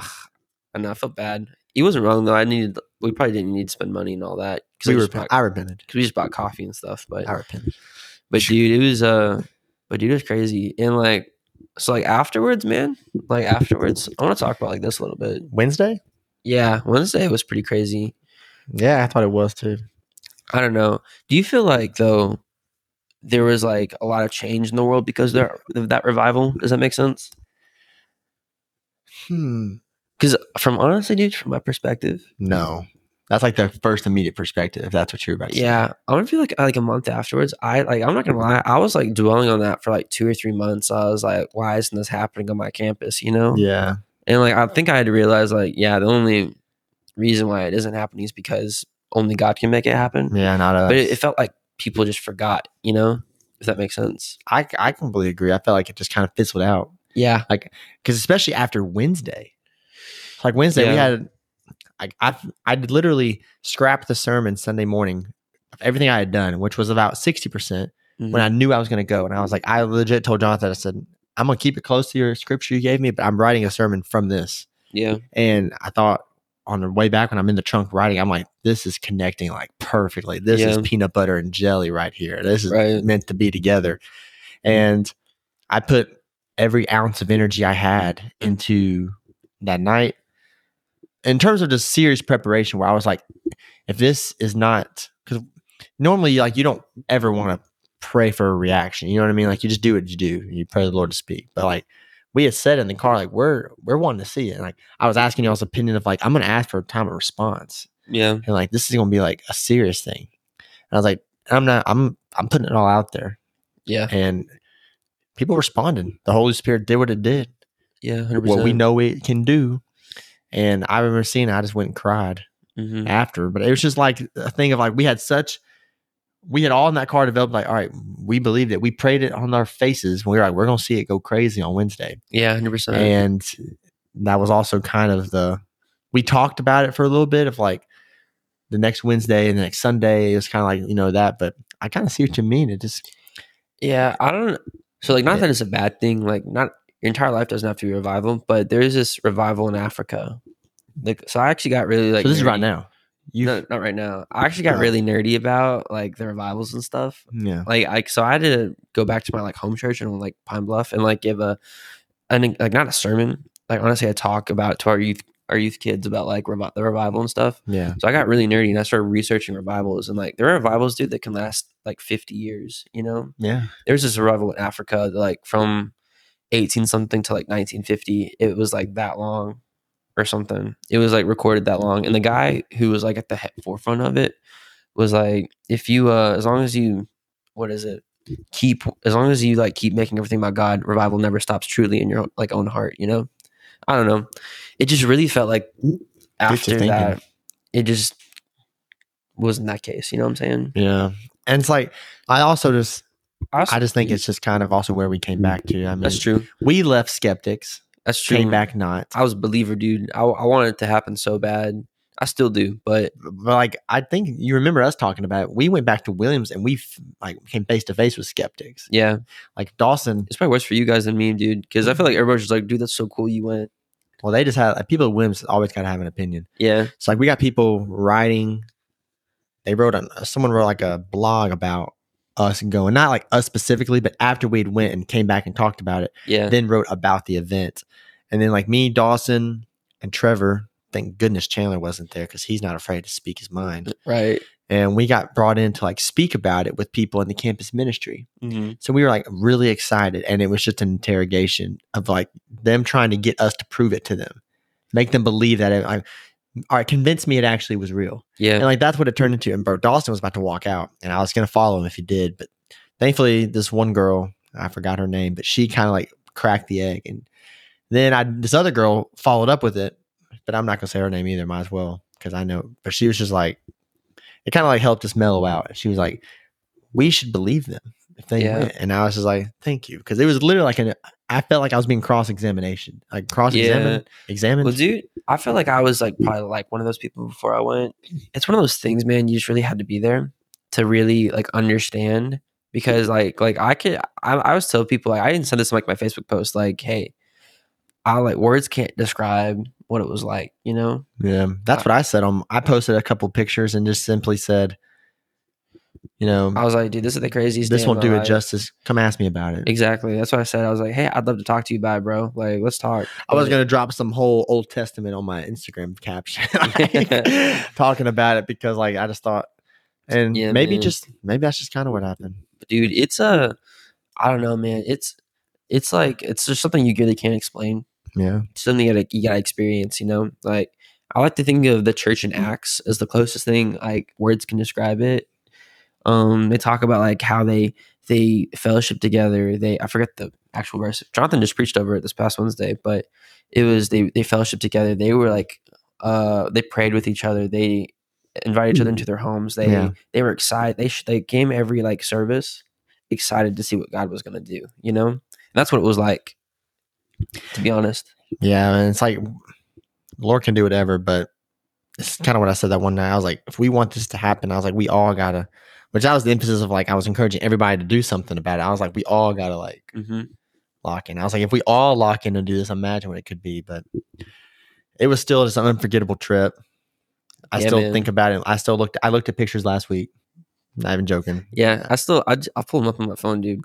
I know. I felt bad. He wasn't wrong though. I needed. We probably didn't need to spend money and all that. Cause we were. Rep- I repented because we just bought coffee and stuff. But I repented. But dude, it was uh. But dude, it was crazy. And like, so like afterwards, man. Like afterwards, I want to talk about like this a little bit. Wednesday. Yeah, Wednesday was pretty crazy. Yeah, I thought it was too. I don't know. Do you feel like though there was like a lot of change in the world because there of that revival? Does that make sense? Hmm. Because from honestly, dude, from my perspective. No. That's like the first immediate perspective, if that's what you're about to yeah, say. Yeah. I want to feel like like a month afterwards. I like I'm not gonna lie, I was like dwelling on that for like two or three months. I was like, why isn't this happening on my campus, you know? Yeah. And like I think I had to realize like, yeah, the only reason why it isn't happening is because only God can make it happen. Yeah, not us. But it, it felt like people just forgot, you know, if that makes sense. I I completely agree. I felt like it just kind of fizzled out. Yeah. Like because especially after Wednesday. Like Wednesday, yeah. we had I, I I literally scrapped the sermon Sunday morning of everything I had done, which was about sixty percent mm-hmm. when I knew I was going to go. And I was like, I legit told Jonathan, I said, I'm going to keep it close to your scripture you gave me, but I'm writing a sermon from this. Yeah. And I thought on the way back when I'm in the trunk riding, I'm like, this is connecting like perfectly. This yeah. is peanut butter and jelly right here. This is right. meant to be together. And I put every ounce of energy I had into that night in terms of just serious preparation, where I was like, if this is not, because normally like you don't ever want to pray for a reaction. You know what I mean? Like you just do what you do and you pray the Lord to speak. But like, we had said in the car, like, we're we're wanting to see it. And, like, I was asking y'all's opinion of, like, I'm going to ask for a time of response. Yeah. And, like, this is going to be, like, a serious thing. And I was like, I'm not, I'm, I'm putting it all out there. Yeah. And people responded. The Holy Spirit did what it did. Yeah, one hundred percent. What we know it can do. And I remember seeing it. I just went and cried mm-hmm. after. But it was just, like, a thing of, like, we had such, we had all in that car developed, like, all right, we believed it. We prayed it on our faces. We were like, we're going to see it go crazy on Wednesday. Yeah, one hundred percent. And that was also kind of the, we talked about it for a little bit of like the next Wednesday and the next Sunday. It was kind of like, you know, that, but I kind of see what you mean. It just. Yeah, I don't. So like, not it, that it's a bad thing. Like not your entire life doesn't have to be revival, but there is this revival in Africa. Like, so I actually got really like. So this nerdy. Is right now. You no, not right now. I actually got really nerdy about like the revivals and stuff. Yeah. Like I so I had to go back to my like home church in like Pine Bluff and like give a an like not a sermon. Like honestly I talk about to our youth our youth kids about like revi- the revival and stuff. Yeah. So I got really nerdy and I started researching revivals and like there are revivals, dude, that can last like fifty years, you know? Yeah. There's this revival in Africa that, like from eighteen something to like nineteen fifty. It was like that long. Or something. It was like recorded that long, and the guy who was like at the forefront of it was like, "If you, uh, as long as you, what is it? Keep as long as you like keep making everything about God, revival never stops truly in your like own heart." You know, I don't know. It just really felt like after that, it just wasn't that case. You know what I'm saying? Yeah, and it's like I also just, I, also, I just think it's just kind of also where we came back to. I mean, that's true. We left skeptics. That's true. Came back not. I was a believer, dude. I, I wanted it to happen so bad. I still do, but... but like, I think you remember us talking about it. We went back to Williams and we f- like came face-to-face with skeptics. Yeah. Like, Dawson... It's probably worse for you guys than me, dude, because I feel like everybody's just like, dude, that's so cool you went. Well, they just had... Like, people at Williams always got to have an opinion. Yeah. So, like, we got people writing... They wrote... A, someone wrote, like, a blog about us going... Not, like, us specifically, but after we'd went and came back and talked about it. Yeah. Then wrote about the event. And then, like me, Dawson, and Trevor, thank goodness Chandler wasn't there because he's not afraid to speak his mind. Right. And we got brought in to like speak about it with people in the campus ministry. Mm-hmm. So we were like really excited. And it was just an interrogation of like them trying to get us to prove it to them, make them believe that it, like, all right, convince me it actually was real. Yeah. And like that's what it turned into. And bro, Dawson was about to walk out and I was going to follow him if he did. But thankfully, this one girl, I forgot her name, but she kind of like cracked the egg. And then I, this other girl followed up with it, but I'm not going to say her name either. Might as well, because I know. But she was just like, it kind of like helped us mellow out. She was like, we should believe them if they yeah. went. And I was just like, thank you. Because it was literally like, an, I felt like I was being cross-examination. Like cross-examined. Yeah. Examined. Well, dude, I felt like I was like probably like one of those people before I went. It's one of those things, man, you just really had to be there to really like understand. Because like, like I could, I, I was telling people, like I didn't send this in like my Facebook post, like, hey, I like words can't describe what it was like, you know? Yeah. That's I, what I said. Um, I posted a couple pictures and just simply said, you know, I was like, dude, this is the craziest. This won't do it justice. Come ask me about it. Exactly. That's what I said. I was like, hey, I'd love to talk to you about it, bro. Like, let's talk. I was going to drop some whole Old Testament on my Instagram caption, like, talking about it because like, I just thought, and yeah, maybe man. just, maybe that's just kind of what happened. Dude, it's a, I don't know, man. It's, it's like, it's just something you really can't explain. Yeah. It's something you gotta, you gotta experience, you know? Like, I like to think of the church in Acts as the closest thing, like, words can describe it. Um, they talk about, like, how they, they fellowship together. They, I forget the actual verse. Jonathan just preached over it this past Wednesday, but it was, they, they fellowship together. They were, like, uh, they prayed with each other. They invited each other into their homes. They, yeah. they were excited. They, sh- they came every, like, service excited to see what God was gonna do, you know? That's what it was like, to be honest. Yeah, and it's like, the Lord can do whatever, but it's kind of what I said that one night. I was like, if we want this to happen, I was like, we all gotta, which that was the emphasis of like, I was encouraging everybody to do something about it. I was like, we all gotta like mm-hmm. lock in. I was like, if we all lock in and do this, imagine what it could be. But it was still just an unforgettable trip. I yeah, still man. think about it. I still looked. I looked at pictures last week. Not even joking. Yeah, I still. I, I pull them up on my phone, dude.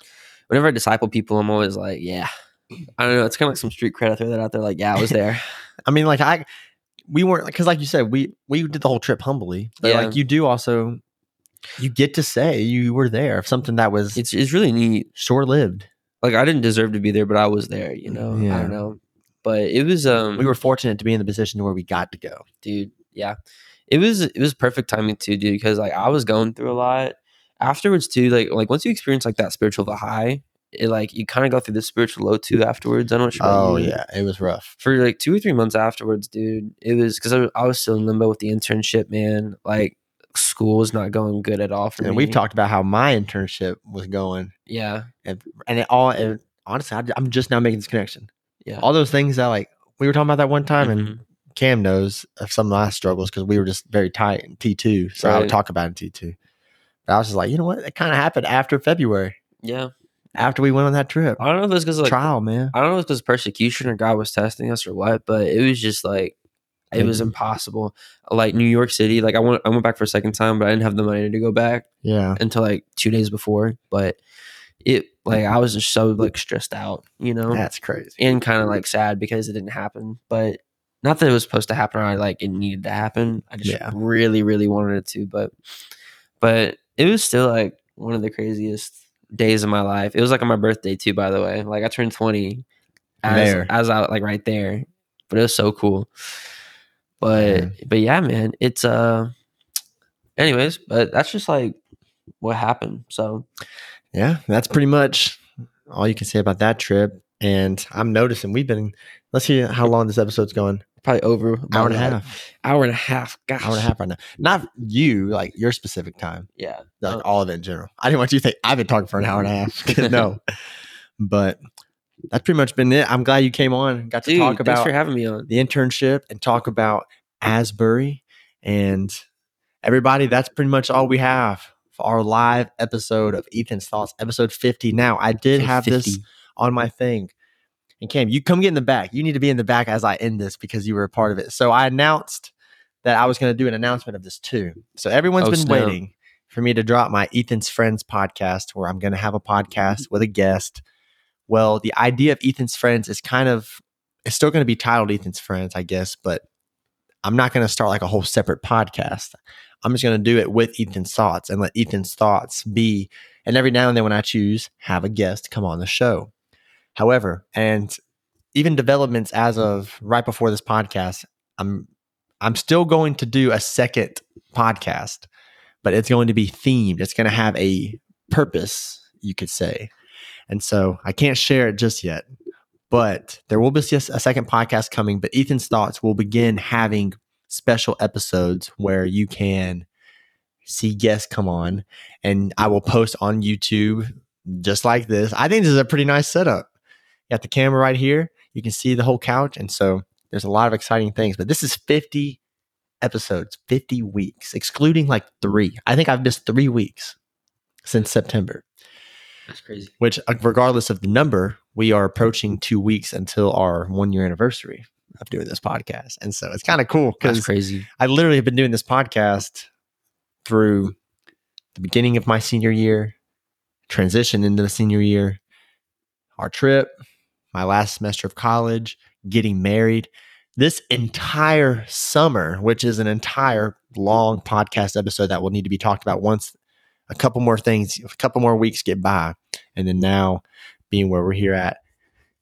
Whenever I disciple people, I'm always like, yeah. I don't know. It's kind of like some street cred. I throw that out there. Like, yeah, I was there. I mean, like I, we weren't because, like you said, we we did the whole trip humbly. But yeah. like you do also, you get to say you were there. If something that was, it's it's really neat. Short lived. Like I didn't deserve to be there, but I was there. You know. Yeah. I don't know. But it was. Um, we were fortunate to be in the position where we got to go, dude. Yeah. It was it was perfect timing too, dude, because like I was going through a lot afterwards too. Like like once you experience like that spiritual the high, it like you kind of go through the spiritual low too afterwards. I don't know what you're Oh you. yeah, it was rough for like two or three months afterwards, dude. It was because I, I was still in limbo with the internship, man. Like school was not going good at all for and me. And we've talked about how my internship was going. Yeah, and and it all and honestly, I, I'm just now making this connection. Yeah, all those things that like we were talking about that one time mm-hmm. and. Cam knows of some of my struggles because we were just very tight in T two. So right. I would talk about it in T two. But I was just like, you know what? It kind of happened after February. Yeah. After we went on that trip. I don't know if it was because of like, trial, man. I don't know if it was persecution or God was testing us or what, but it was just like, it mm-hmm. was impossible. Like New York City, like I went, I went back for a second time, but I didn't have the money to go back. Yeah. Until like two days before. But it, like, I was just so like stressed out, you know? That's crazy. And kind of like sad because it didn't happen. But not that it was supposed to happen or I like it needed to happen. I just yeah. really, really wanted it to, but but it was still like one of the craziest days of my life. It was like on my birthday too, by the way. Like I turned twenty as I was out like right there. But it was so cool. But yeah. but yeah, man, it's uh anyways, but that's just like what happened. So yeah, that's pretty much all you can say about that trip. And I'm noticing we've been, let's see how long this episode's going. Probably over an hour and a half. Hour and a half. Gosh. Hour and a half right now. Not you, like your specific time. Yeah. Like um, all of it in general. I didn't want you to think I've been talking for an hour and a half. No. But that's pretty much been it. I'm glad you came on and got to Dude, talk about thanks for having me on. The internship and talk about Asbury. And everybody, that's pretty much all we have for our live episode of Ethan's Thoughts, episode fifty. Now, I did have fifty. This on my thing. And Cam, you come get in the back. You need to be in the back as I end this because you were a part of it. So I announced that I was going to do an announcement of this too. So everyone's oh, been snap. waiting for me to drop my Ethan's Friends podcast where I'm going to have a podcast with a guest. Well, the idea of Ethan's Friends is kind of, it's still going to be titled Ethan's Friends, I guess, but I'm not going to start like a whole separate podcast. I'm just going to do it with Ethan's Thoughts and let Ethan's Thoughts be. And every now and then when I choose, have a guest come on the show. However, and even developments as of right before this podcast, I'm I'm still going to do a second podcast, but it's going to be themed. It's going to have a purpose, you could say. And so I can't share it just yet, but there will be just a second podcast coming, but Ethan's Thoughts will begin having special episodes where you can see guests come on, and I will post on YouTube just like this. I think this is a pretty nice setup. Got the camera right here. You can see the whole couch. And so there's a lot of exciting things. But this is fifty episodes, fifty weeks, excluding like three. I think I've missed three weeks since September. That's crazy. Which, regardless of the number, we are approaching two weeks until our one-year anniversary of doing this podcast. And so it's kind of cool because crazy. I literally have been doing this podcast through the beginning of my senior year, transition into the senior year, our trip, my last semester of college, getting married, this entire summer, which is an entire long podcast episode that will need to be talked about once a couple more things, a couple more weeks get by. And then now being where we're here at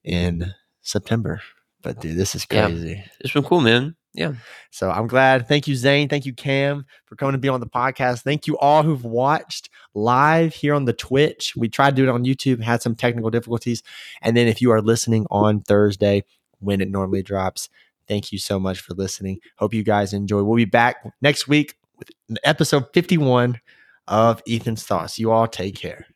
in September. But dude, this is crazy. Yeah. It's been cool, man. Yeah. So I'm glad. Thank you, Zane. Thank you, Cam, for coming to be on the podcast. Thank you all who've watched live here on the Twitch. We tried to do it on YouTube, had some technical difficulties. And then if you are listening on Thursday when it normally drops, thank you so much for listening. Hope you guys enjoy. We'll be back next week with episode fifty-one of Ethan's Thoughts. You all take care.